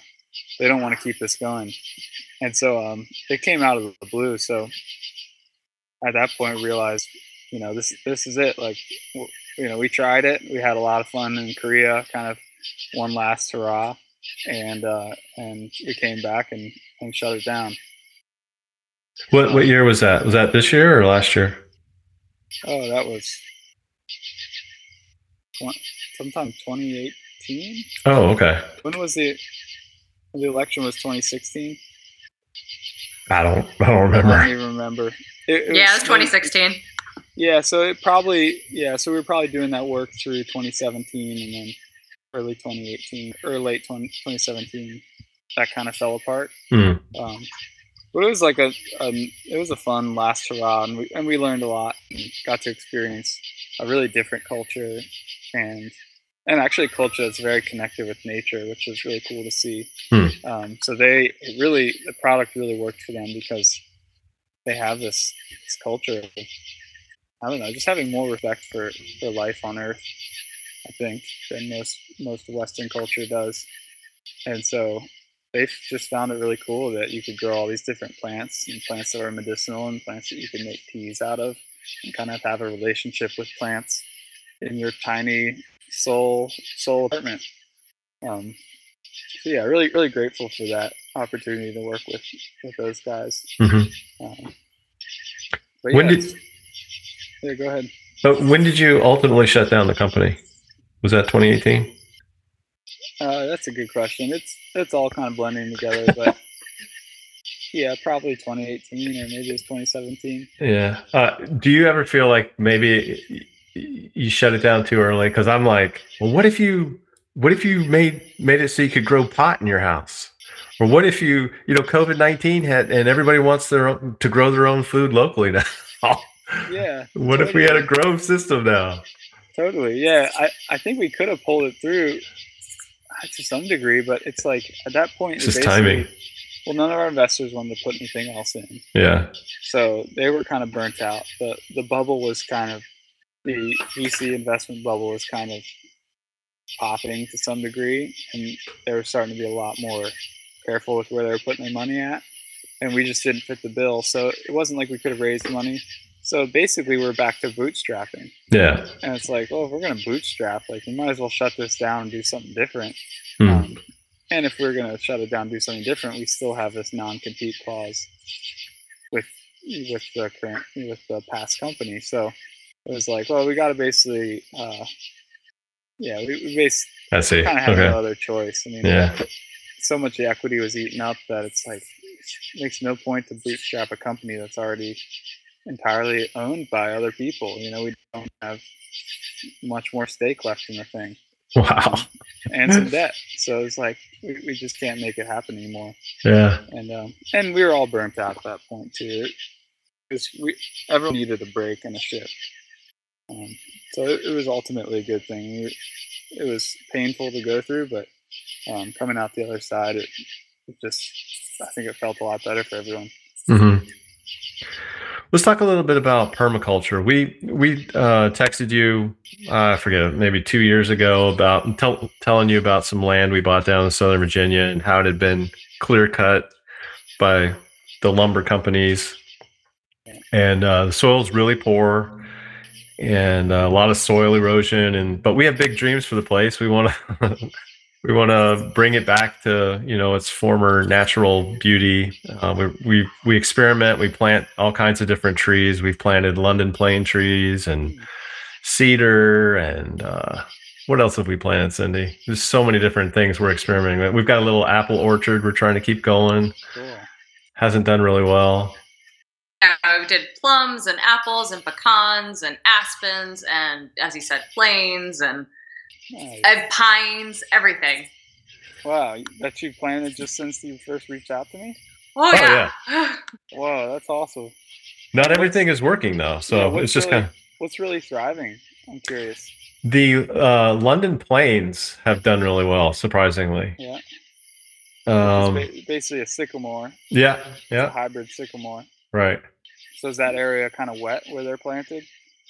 they don't want to keep this going." And so, um, it came out of the blue. So at that point, I realized, you know, this this is it. Like, w- you know, we tried it. We had a lot of fun in Korea. Kind of one last hurrah, and uh, and we came back and, and shut it down. What what year was that? Was that this year or last year? Oh, that was sometime twenty eighteen. Oh, okay. When was the the election? Was twenty sixteen? I don't I don't remember. I don't even remember. It, it yeah, was, it was twenty sixteen. Yeah, so it probably yeah, so we were probably doing that work through twenty seventeen, and then early twenty eighteen or late twenty seventeen, that kind of fell apart. Mm. Um, But it was like a, um, it was a fun last hurrah, and we and we learned a lot, and got to experience a really different culture, and and actually a culture that's very connected with nature, which was really cool to see. Hmm. Um, so they it really the product really worked for them, because they have this this culture of, I don't know, just having more respect for, for life on Earth, I think, than most most Western culture does, and so. They just found it really cool that you could grow all these different plants, and plants that are medicinal, and plants that you can make teas out of, and kind of have a relationship with plants in your tiny soul soul apartment. Um, so yeah, really, really grateful for that opportunity to work with, with those guys. Mm-hmm. Um, but when yeah, did? Yeah, go ahead. But when did you ultimately shut down the company? Was that twenty eighteen? Uh, that's a good question. It's it's all kind of blending together, but yeah, probably twenty eighteen, or maybe it's twenty seventeen. Yeah. Uh, do you ever feel like maybe you shut it down too early? Because I'm like, well, what if you what if you made made it so you could grow pot in your house, or what if you you know COVID nineteen had and everybody wants their own, to grow their own food locally now? Yeah. What totally. If we had a grow system now? Totally. Yeah. I, I think we could have pulled it through. To some degree, but it's like at that point, it's just timing. Well, none of our investors wanted to put anything else in. Yeah. So they were kind of burnt out. The the bubble was kind of the V C investment bubble was kind of profiting to some degree, and they were starting to be a lot more careful with where they were putting their money at, and we just didn't fit the bill. So it wasn't like we could have raised money. So basically we're back to bootstrapping. Yeah. And it's like, well, if we're going to bootstrap, like we might as well shut this down and do something different. Hmm. Um, and if we're going to shut it down and do something different, we still have this non-compete clause with with the current, with the past company. So it was like, well, we got to basically, uh, yeah, we, we basically I see. kind of had okay. no other choice. I mean, yeah. so much of the equity was eaten up that it's like, it makes no point to bootstrap a company that's already entirely owned by other people. You know, we don't have much more stake left in the thing. Wow. Um, and some debt. So it's like, we, we just can't make it happen anymore. Yeah. And um, and we were all burnt out at that point too. Because we everyone needed a break and a shift. Um, so it, it was ultimately a good thing. We, it was painful to go through, but um, coming out the other side, it, it just, I think it felt a lot better for everyone. Mm-hmm. Let's talk a little bit about permaculture. We we uh, texted you, uh, I forget, maybe two years ago about tell, telling you about some land we bought down in Southern Virginia and how it had been clear cut by the lumber companies. And uh, the soil's really poor and uh, a lot of soil erosion. And but we have big dreams for the place. We want to we want to bring it back to, you know, its former natural beauty. Uh, we we we experiment. We plant all kinds of different trees. We've planted London plane trees and cedar and uh, what else have we planted, Cindy? There's so many different things we're experimenting with. We've got a little apple orchard. We're trying to keep going. Cool. Hasn't done really well. Yeah, we did plums and apples and pecans and aspens and, as you said, planes and nice. uh, pines, everything. Wow, that you planted just since you first reached out to me? Oh, oh yeah. yeah. Whoa, that's awesome. Not what's, everything is working, though, so yeah, it's just really, kind of... What's really thriving? I'm curious. The uh, London planes have done really well, surprisingly. Yeah. Um, it's basically a sycamore. Yeah, yeah. It's a hybrid sycamore. Right. So is that area kind of wet where they're planted?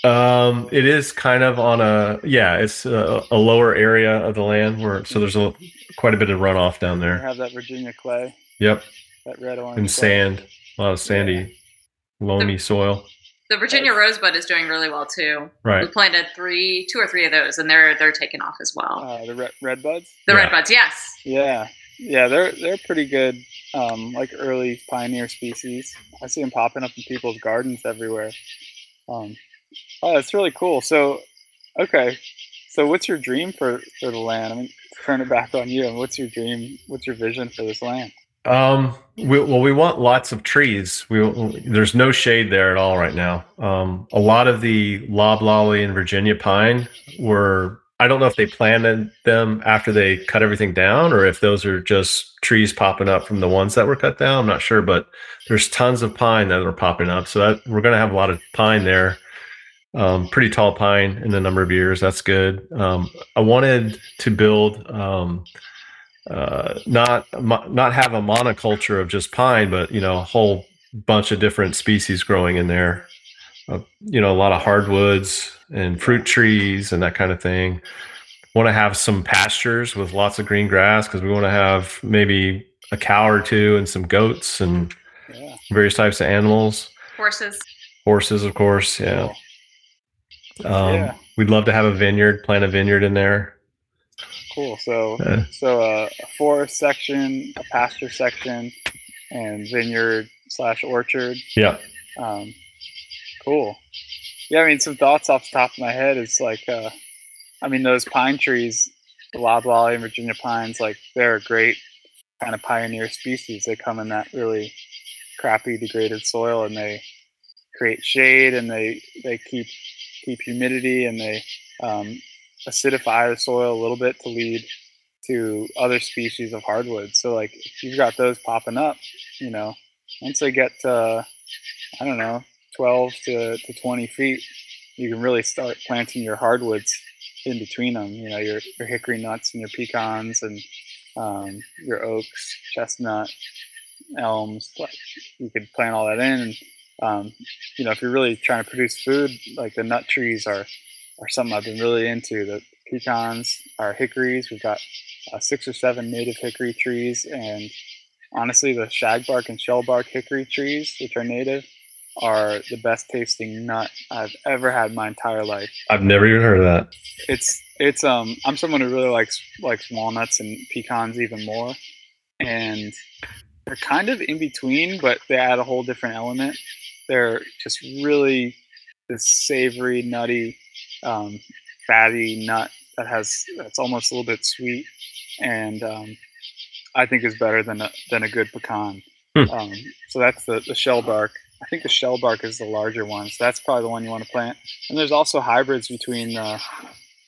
Um, it is kind of on a, yeah, it's a, a lower area of the land where, so there's a, quite a bit of runoff down there. You have that Virginia clay. Yep. That red orange. And clay. Sand, a lot of sandy, yeah. loamy the, soil. The Virginia That's, rosebud is doing really well too. Right. We planted three, two or three of those and they're, they're taking off as well. Uh, the red, red buds? The yeah. red buds. Yes. Yeah. Yeah. They're, they're pretty good. Um, like early pioneer species. I see them popping up in people's gardens everywhere. Um, oh, that's really cool. So, okay. So what's your dream for, for the land? I mean, turn it back on you. And what's your dream? What's your vision for this land? Um, we, well, we want lots of trees. We, we There's no shade there at all right now. Um, a lot of the loblolly and Virginia pine were... I don't know if they planted them after they cut everything down or if those are just trees popping up from the ones that were cut down. I'm not sure, but there's tons of pine that are popping up. So that, we're going to have a lot of pine there. Um, pretty tall pine in a number of years. That's good. Um, I wanted to build, um, uh, not, mo- not have a monoculture of just pine, but, you know, a whole bunch of different species growing in there. Uh, you know, a lot of hardwoods and fruit trees and that kind of thing. Want to have some pastures with lots of green grass because we want to have maybe a cow or two and some goats and yeah. various types of animals. Horses. Horses, of course, yeah. Cool. Um, yeah. We'd love to have a vineyard, plant a vineyard in there. Cool. So, yeah. so uh, a forest section, a pasture section, and vineyard slash orchard. Yeah. Um, cool. Yeah, I mean, some thoughts off the top of my head is like, uh, I mean, those pine trees, the loblolly and Virginia pines, like they're a great kind of pioneer species. They come in that really crappy, degraded soil, and they create shade, and they, they keep keep humidity, and they um, acidify the soil a little bit to lead to other species of hardwood. So, like, if you've got those popping up, you know, once they get to, I don't know, twelve to twenty feet, you can really start planting your hardwoods in between them, you know, your, your hickory nuts and your pecans and um, your oaks, chestnut, elms. Like you could plant all that in. And, um, you know, if you're really trying to produce food, like the nut trees are, are something I've been really into that pecans, our hickories. We've got uh, six or seven native hickory trees, and honestly, the shagbark and shellbark hickory trees, which are native, are the best tasting nut I've ever had in my entire life. I've never even heard of that. It's it's um I'm someone who really likes likes walnuts and pecans even more, and they're kind of in between, but they add a whole different element. They're just really this savory, nutty, um, fatty nut that has that's almost a little bit sweet, and um, I think is better than a than a good pecan. Hmm. Um, so that's the, the shellbark. I think the shellbark is the larger one, so that's probably the one you want to plant. And there's also hybrids between the,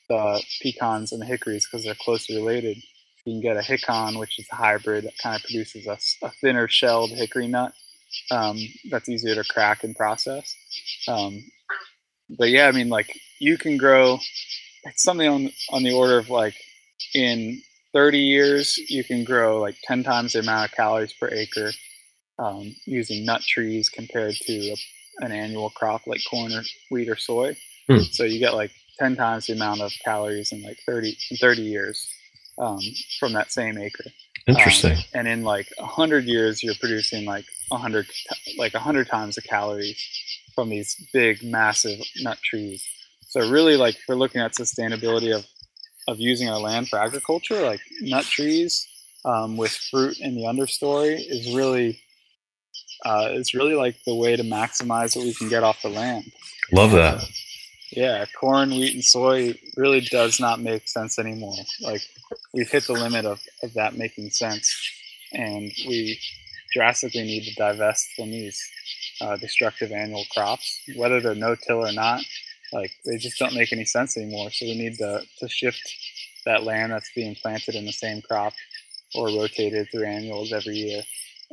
the pecans and the hickories because they're closely related. You can get a hican, which is a hybrid that kind of produces a, a thinner shelled hickory nut um, that's easier to crack and process. Um, but yeah, I mean, like you can grow it's something on on the order of like in thirty years, you can grow like ten times the amount of calories per acre um, using nut trees compared to a, an annual crop like corn or wheat or soy. Hmm. So you get like ten times the amount of calories in like thirty in thirty years um, from that same acre. Interesting. Um, and in like one hundred years, you're producing like one hundred like one hundred times the calories from these big, massive nut trees. So really, like if we're looking at sustainability of of using our land for agriculture, like nut trees um, with fruit in the understory is really, uh, it's really like the way to maximize what we can get off the land. Love that. Uh, yeah. Corn, wheat, and soy really does not make sense anymore. Like we've hit the limit of, of that making sense, and we drastically need to divest from these uh, destructive annual crops, whether they're no-till or not. Like they just don't make any sense anymore. So we need to, to shift that land that's being planted in the same crop or rotated through annuals every year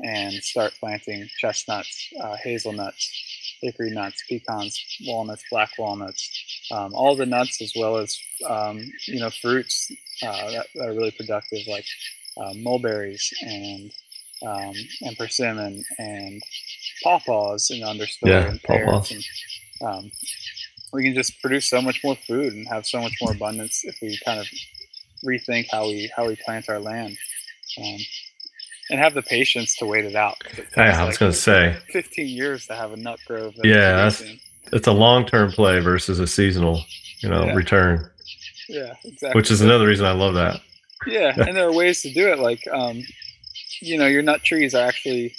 and start planting chestnuts, uh, hazelnuts, hickory nuts, pecans, walnuts, black walnuts, um, all the nuts as well as, um, you know, fruits uh, that, that are really productive like uh, mulberries and um, and persimmon and pawpaws in the understory yeah, and pears. And, um, we can just produce so much more food and have so much more abundance if we kind of rethink how we how we plant our land, um, and have the patience to wait it out. It yeah, I was like going to say fifteen years to have a nut grove. That yeah, that's, it's a long-term play versus a seasonal, you know, yeah. return. Yeah, exactly. Which is another reason I love that. Yeah, and there are ways to do it. Like, um, you know, your nut trees are actually.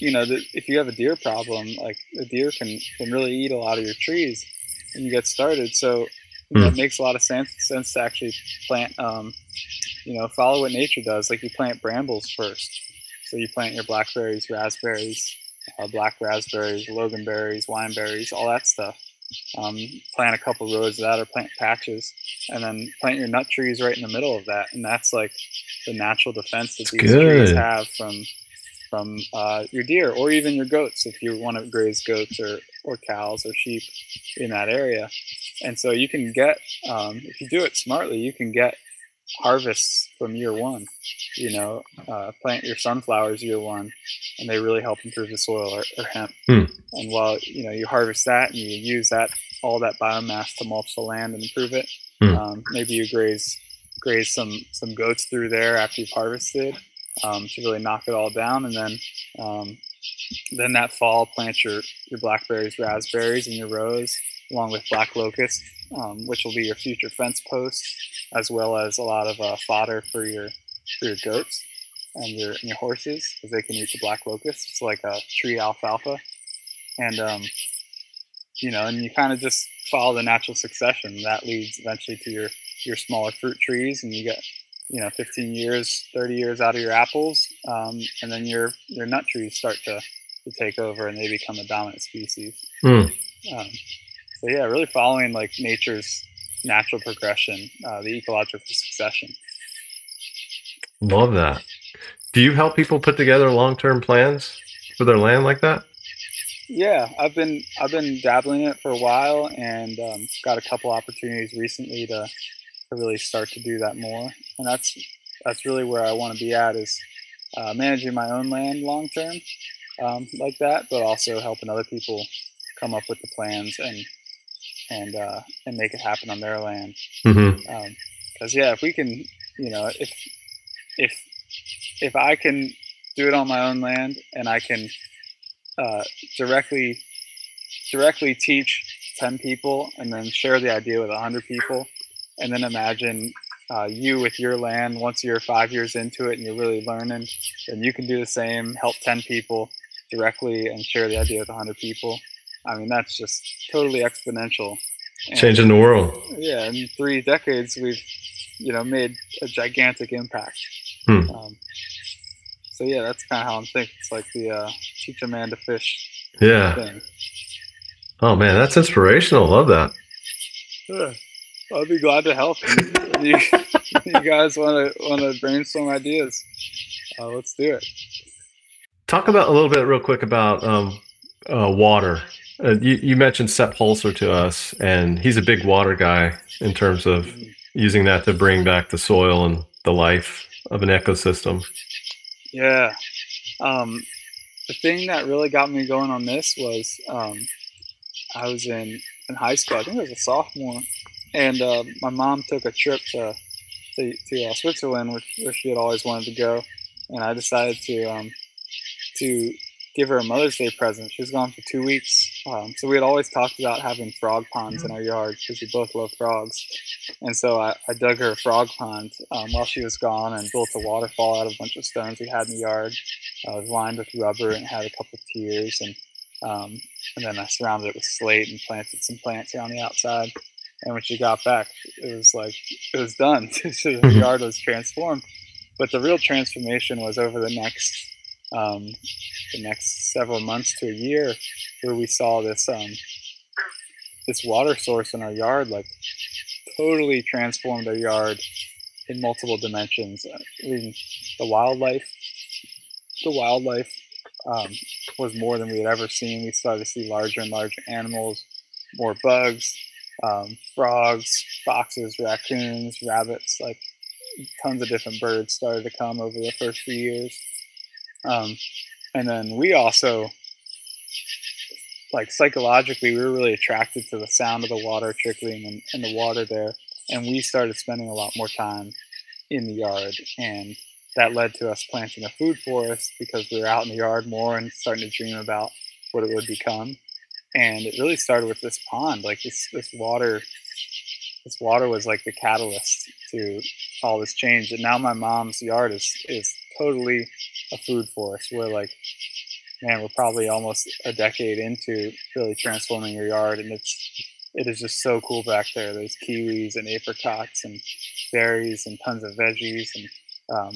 You know, the, if you have a deer problem, like a deer can, can really eat a lot of your trees when you get started. So you know, mm. it makes a lot of sense sense to actually plant, um, you know, follow what nature does. Like you plant brambles first. So you plant your blackberries, raspberries, uh, black raspberries, loganberries, wineberries, all that stuff. Um, plant a couple rows of that or plant patches, and then plant your nut trees right in the middle of that. And that's like the natural defense that these Good. trees have from... from uh, your deer or even your goats if you want to graze goats or, or cows or sheep in that area. And so you can get, um, if you do it smartly, you can get harvests from year one. You know, uh, plant your sunflowers year one, and they really help improve the soil or, or hemp. Hmm. And while, you know, you harvest that and you use that, all that biomass to mulch the land and improve it, hmm. um, maybe you graze graze some, some goats through there after you've harvested. Um, to really knock it all down, and then um, then that fall plant your, your blackberries, raspberries, and your rows, along with black locust, um, which will be your future fence posts, as well as a lot of uh, fodder for your for your goats and your and your horses, because they can eat the black locust. It's like a tree alfalfa, and um, you know, and you kind of just follow the natural succession that leads eventually to your your smaller fruit trees, and you get. You know, fifteen years, thirty years out of your apples, um, and then your your nut trees start to, to take over, and they become a dominant species. Mm. Um, so yeah, really following like nature's natural progression, uh, the ecological succession. Love that. Do you help people put together long-term plans for their land like that? Yeah, I've been I've been dabbling in it for a while, and um, got a couple opportunities recently to. to really start to do that more. And that's that's really where I want to be at is uh, managing my own land long term um, like that, but also helping other people come up with the plans and and uh, and make it happen on their land. Mm-hmm. Um, because yeah, if we can, you know, if if if I can do it on my own land, and I can uh, directly directly teach ten people, and then share the idea with a hundred people, and then imagine uh, you with your land. Once you're five years into it and you're really learning, then you can do the same. Help ten people directly and share the idea with a hundred people. I mean, that's just totally exponential. And, changing the world. Yeah. In three decades, we've, you know, made a gigantic impact. Hmm. Um, so yeah, that's kind of how I'm thinking. It's like the, uh, teach a man to fish. Yeah. Thing. Oh man, that's inspirational. Love that. Sure. I'll be glad to help. you, you guys want to, want to brainstorm ideas. Uh, let's do it. Talk about a little bit real quick about, um, uh, water. Uh, you, you mentioned Sepp Holzer to us, and he's a big water guy in terms of using that to bring back the soil and the life of an ecosystem. Yeah. Um, the thing that really got me going on this was um, I was in, in high school. I think I was a sophomore, and uh, my mom took a trip to to, to uh, Switzerland, which, where she had always wanted to go, and I decided to um, to give her a Mother's Day present. She was gone for two weeks. Um, so we had always talked about having frog ponds in our yard because we both love frogs. And so I, I dug her a frog pond um, while she was gone and built a waterfall out of a bunch of stones we had in the yard. Uh, it was lined with rubber and had a couple of tiers. And um, and then I surrounded it with slate and planted some plants here on the outside. And when she got back, it was like, it was done. The yard was transformed. But the real transformation was over the next um the next several months to a year, where we saw this um this water source in our yard like totally transformed our yard in multiple dimensions. I mean, the wildlife the wildlife um was more than we had ever seen. We started to see larger and larger animals, more bugs, um frogs, foxes, raccoons, rabbits, like tons of different birds started to come over the first few years. Um, and then we also, like psychologically, we were really attracted to the sound of the water trickling and, and the water there. And we started spending a lot more time in the yard. And that led to us planting a food forest because we were out in the yard more and starting to dream about what it would become. And it really started with this pond, like this, this water, this water was like the catalyst to all this change. And now my mom's yard is, is totally a food forest. We're like, man, we're probably almost a decade into really transforming your yard, and it's it is just so cool back there. There's kiwis and apricots and berries and tons of veggies and um,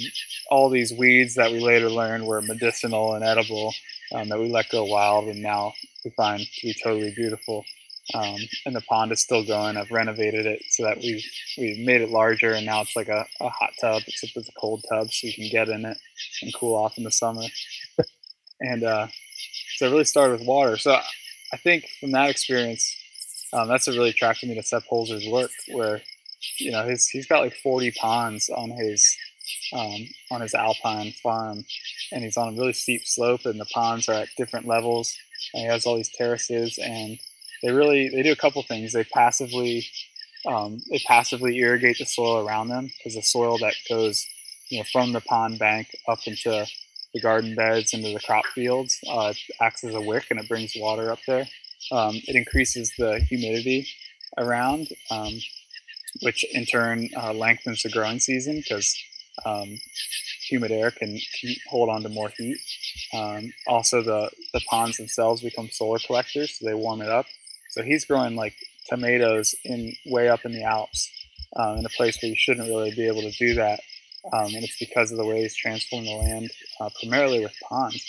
all these weeds that we later learned were medicinal and edible um, that we let go wild, and now we find to be totally beautiful. Um, and the pond is still going. I've renovated it so that we we made it larger, and now it's like a, a hot tub, except it's a cold tub, so you can get in it and cool off in the summer. and uh, so it really started with water. So I think from that experience, um, that's what really attracted me to Sepp Holzer's work, where you know his he's got like forty ponds on his um, on his alpine farm, and he's on a really steep slope, and the ponds are at different levels, and he has all these terraces. And They really, they do a couple things. They passively, um, they passively irrigate the soil around them, because the soil that goes, you know, from the pond bank up into the garden beds, into the crop fields, uh, acts as a wick, and it brings water up there. Um, it increases the humidity around, um, which in turn uh, lengthens the growing season, because um, humid air can hold on to more heat. Um, also, the, the ponds themselves become solar collectors, so they warm it up. So he's growing like tomatoes in way up in the Alps, um, in a place where you shouldn't really be able to do that. Um, and it's because of the way he's transformed the land, uh, primarily with ponds.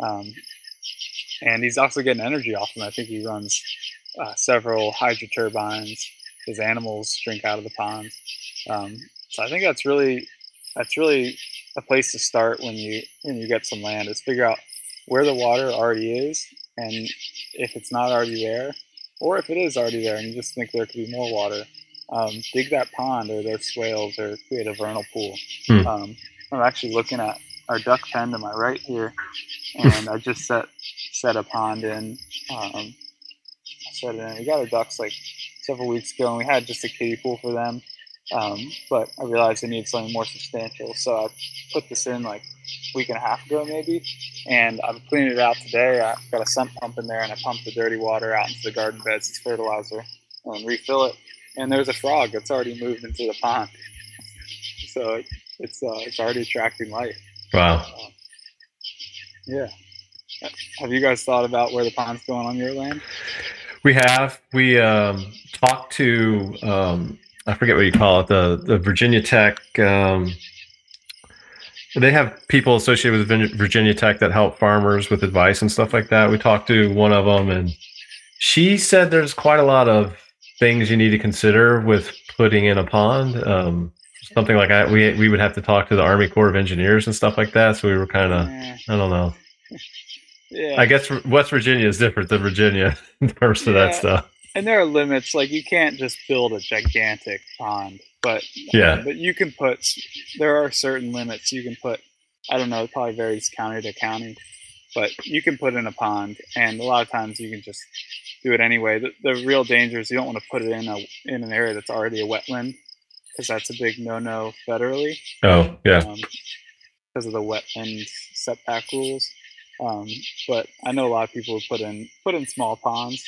Um, and he's also getting energy off them. I think he runs uh, several hydro turbines. His animals drink out of the ponds. Um, so I think that's really that's really a place to start when you when you get some land, is figure out where the water already is, and if it's not already there, or if it is already there and you just think there could be more water, um, dig that pond or their swales or create a vernal pool. Hmm. Um, I'm actually looking at our duck pen to my right here, and I just set set a pond in. Um, set it in. We got our ducks like several weeks ago, and we had just a kiddie pool for them. Um, but I realized I needed something more substantial. So I put this in like a week and a half ago maybe, and I'm cleaning it out today. I've got a sump pump in there, and I pump the dirty water out into the garden beds as fertilizer and refill it. And there's a frog that's already moved into the pond. So it, it's uh, it's already attracting life. Wow. Um, yeah. Have you guys thought about where the pond's going on your land? We have. We um, talked to... Um, I forget what you call it, the, the Virginia Tech, um, they have people associated with Virginia Tech that help farmers with advice and stuff like that. We talked to one of them, and she said there's quite a lot of things you need to consider with putting in a pond. Um, something like I, we we would have to talk to the Army Corps of Engineers and stuff like that. So we were kind of, yeah. I don't know. Yeah. I guess West Virginia is different than Virginia in terms of yeah. that stuff. And there are limits. Like, you can't just build a gigantic pond, but yeah, um, but you can put. There are certain limits you can put. I don't know. It probably varies county to county, but you can put in a pond, and a lot of times you can just do it anyway. The, the real danger is you don't want to put it in a in an area that's already a wetland, because that's a big no-no federally. Oh yeah, um, because of the wetland setback rules. Um, but I know a lot of people put in put in small ponds.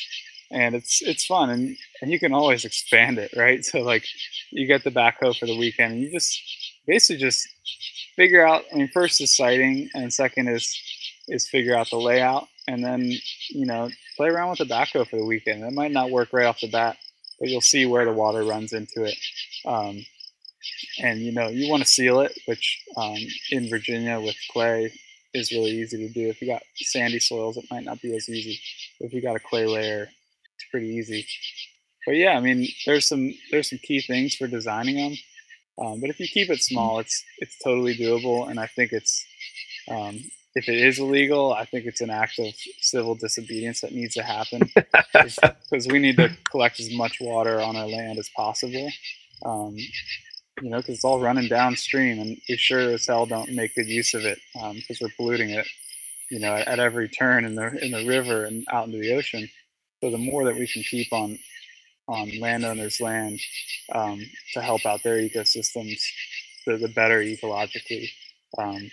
And it's it's fun, and, and you can always expand it, right? So, like, you get the backhoe for the weekend, and you just basically just figure out, I mean, first is siting, and second is is figure out the layout, and then, you know, play around with the backhoe for the weekend. That might not work right off the bat, but you'll see where the water runs into it. Um, and, you know, you want to seal it, which um, in Virginia with clay is really easy to do. If you got sandy soils, it might not be as easy. If you got a clay layer, it's pretty easy. But yeah, I mean, there's some there's some key things for designing them. Um, but if you keep it small, it's it's totally doable. And I think it's um, if it is illegal, I think it's an act of civil disobedience that needs to happen, because we need to collect as much water on our land as possible. Um, you know, because it's all running downstream, and we sure as hell don't make good use of it, because um, we're polluting it. You know, at, at every turn in the in the river and out into the ocean. So the more that we can keep on on landowners' land um, to help out their ecosystems, the, the better ecologically. Um,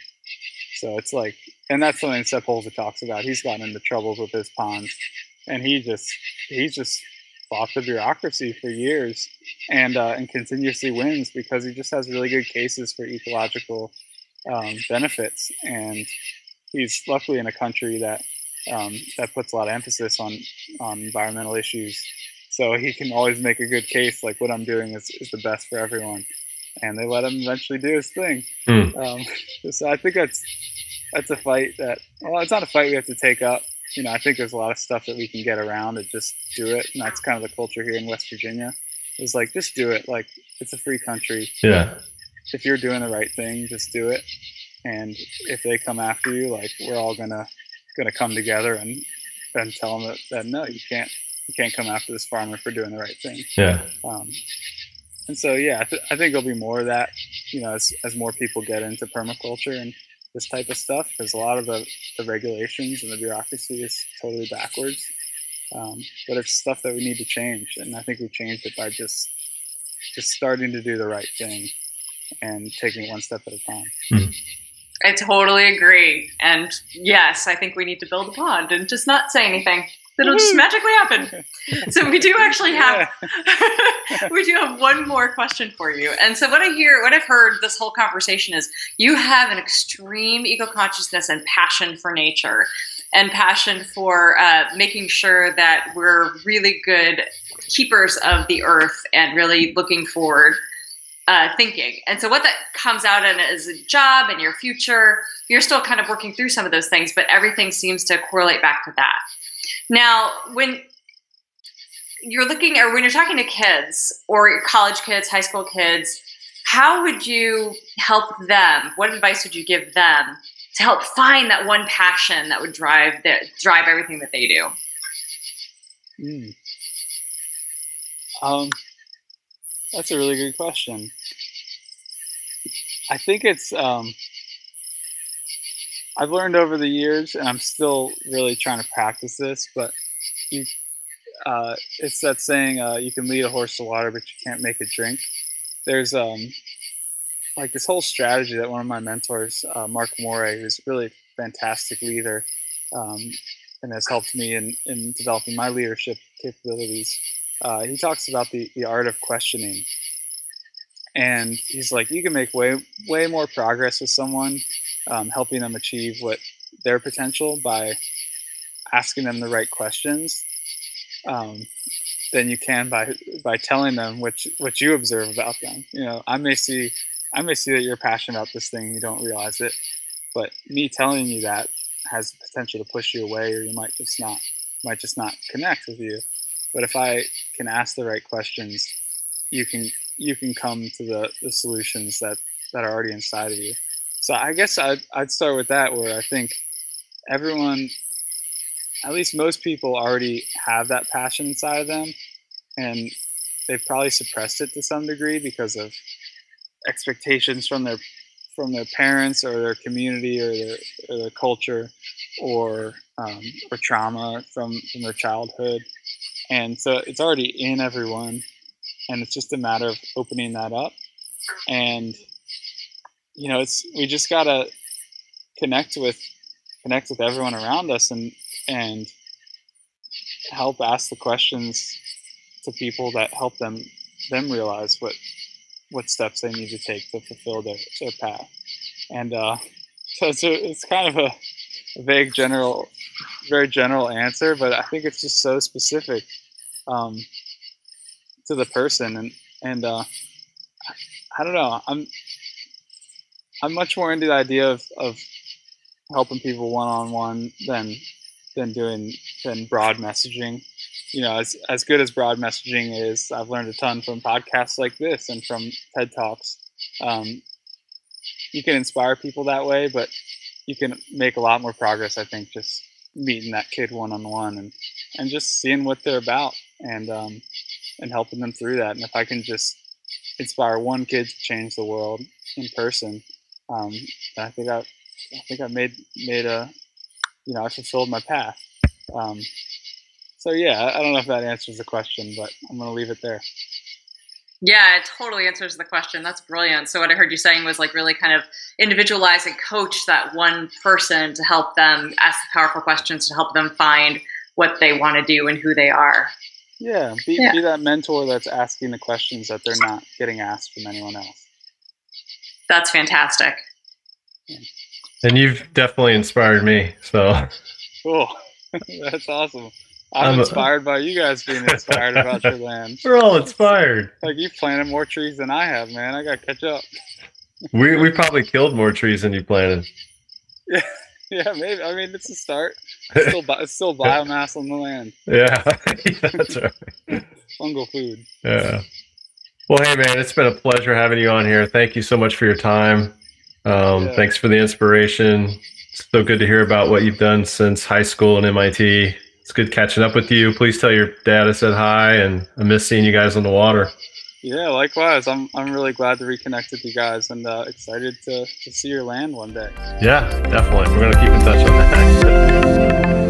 so it's like, and that's something Sepp Holzer talks about. He's gotten into troubles with his ponds, and he just he's just fought the bureaucracy for years, and uh, and continuously wins, because he just has really good cases for ecological um, benefits. And he's luckily in a country that. Um, that puts a lot of emphasis on, on environmental issues. So he can always make a good case, like, what I'm doing is, is the best for everyone. And they let him eventually do his thing. Mm. Um, so I think that's that's a fight that, well, it's not a fight we have to take up. You know, I think there's a lot of stuff that we can get around and just do it. And that's kind of the culture here in West Virginia. It's like, just do it. Like, it's a free country. Yeah. If you're doing the right thing, just do it. And if they come after you, like, we're all going to, going to come together and then tell them that, that no, you can't, you can't come after this farmer for doing the right thing. Yeah. Um, and so, yeah, I, th- I think there'll be more of that, you know, as, as more people get into permaculture and this type of stuff, because a lot of the, the regulations and the bureaucracy is totally backwards. Um, but it's stuff that we need to change. And I think we changed it by just, just starting to do the right thing and taking it one step at a time. Mm-hmm. I totally agree. And yes, I think we need to build a pond and just not say anything. It'll just magically happen. So we do actually have, we do have one more question for you. And so what I hear, what I've heard this whole conversation is you have an extreme eco-consciousness and passion for nature and passion for uh, making sure that we're really good keepers of the earth and really looking forward Uh, thinking. And so what that comes out in is a job and your future. You're still kind of working through some of those things, but everything seems to correlate back to that. Now, when you're looking or when you're talking to kids or college kids, high school kids, how would you help them? What advice would you give them to help find that one passion that would drive that drive everything that they do? Mm. Um. That's a really good question. I think it's, um, I've learned over the years, and I'm still really trying to practice this, but you, uh, it's that saying, uh, you can lead a horse to water, but you can't make it drink. There's um, like this whole strategy that one of my mentors, uh, Mark Morey, who's really a fantastic leader, um, and has helped me in, in developing my leadership capabilities. Uh, he talks about the, the art of questioning. And he's like, you can make way, way more progress with someone, um, helping them achieve what their potential by asking them the right questions, um, than you can by, by telling them what, what you observe about them. You know, I may see, I may see that you're passionate about this thing and you don't realize it, but me telling you that has the potential to push you away, or you might just not, might just not connect with you. But if I can ask the right questions, you can, you can come to the, the solutions that, that are already inside of you. So I guess I'd, I'd start with that, where I think everyone, at least most people, already have that passion inside of them, and they've probably suppressed it to some degree because of expectations from their, from their parents or their community or their, or their culture, or, um, or trauma from, from their childhood. And so it's already in everyone, and it's just a matter of opening that up. And, you know, it's, we just got to connect with, connect with everyone around us, and, and help ask the questions to people that help them, them realize what, what steps they need to take to fulfill their, their path. And, uh, so it's, a, it's kind of a, a vague general, very general answer, but I think it's just so specific, um, to the person. And, and, uh, I don't know, I'm, I'm much more into the idea of, of helping people one-on-one than, than doing, than broad messaging. You know, as, as good as broad messaging is, I've learned a ton from podcasts like this and from TED Talks. Um, you can inspire people that way, but you can make a lot more progress, I think, just meeting that kid one-on-one and, and just seeing what they're about, and, um, and helping them through that. And if I can just inspire one kid to change the world in person, um, I think I, I think I made, made a, you know, I fulfilled my path. Um, so yeah, I don't know if that answers the question, but I'm going to leave it there. Yeah, it totally answers the question. That's brilliant. So what I heard you saying was like really kind of individualize and coach that one person to help them ask the powerful questions, to help them find what they want to do and who they are. Yeah, be, yeah. be that mentor that's asking the questions that they're not getting asked from anyone else. That's fantastic. Yeah. And you've definitely inspired me. So cool. That's awesome. I'm, I'm inspired a... by you guys being inspired about your land. We're all inspired. Like, you planted more trees than I have, man. I got to catch up. we we probably killed more trees than you planted. Yeah, yeah, maybe. I mean, it's a start. It's still, it's still biomass on the land. Yeah, that's right. Fungal food. Yeah. Well, hey, man, it's been a pleasure having you on here. Thank you so much for your time. Um, yeah. Thanks for the inspiration. It's so good to hear about what you've done since high school and M I T. It's good catching up with you. Please tell your dad I said hi, and I miss seeing you guys on the water. Yeah, likewise. I'm I'm really glad to reconnect with you guys, and uh, excited to, to see your land one day. Yeah, definitely. We're going to keep in touch on that.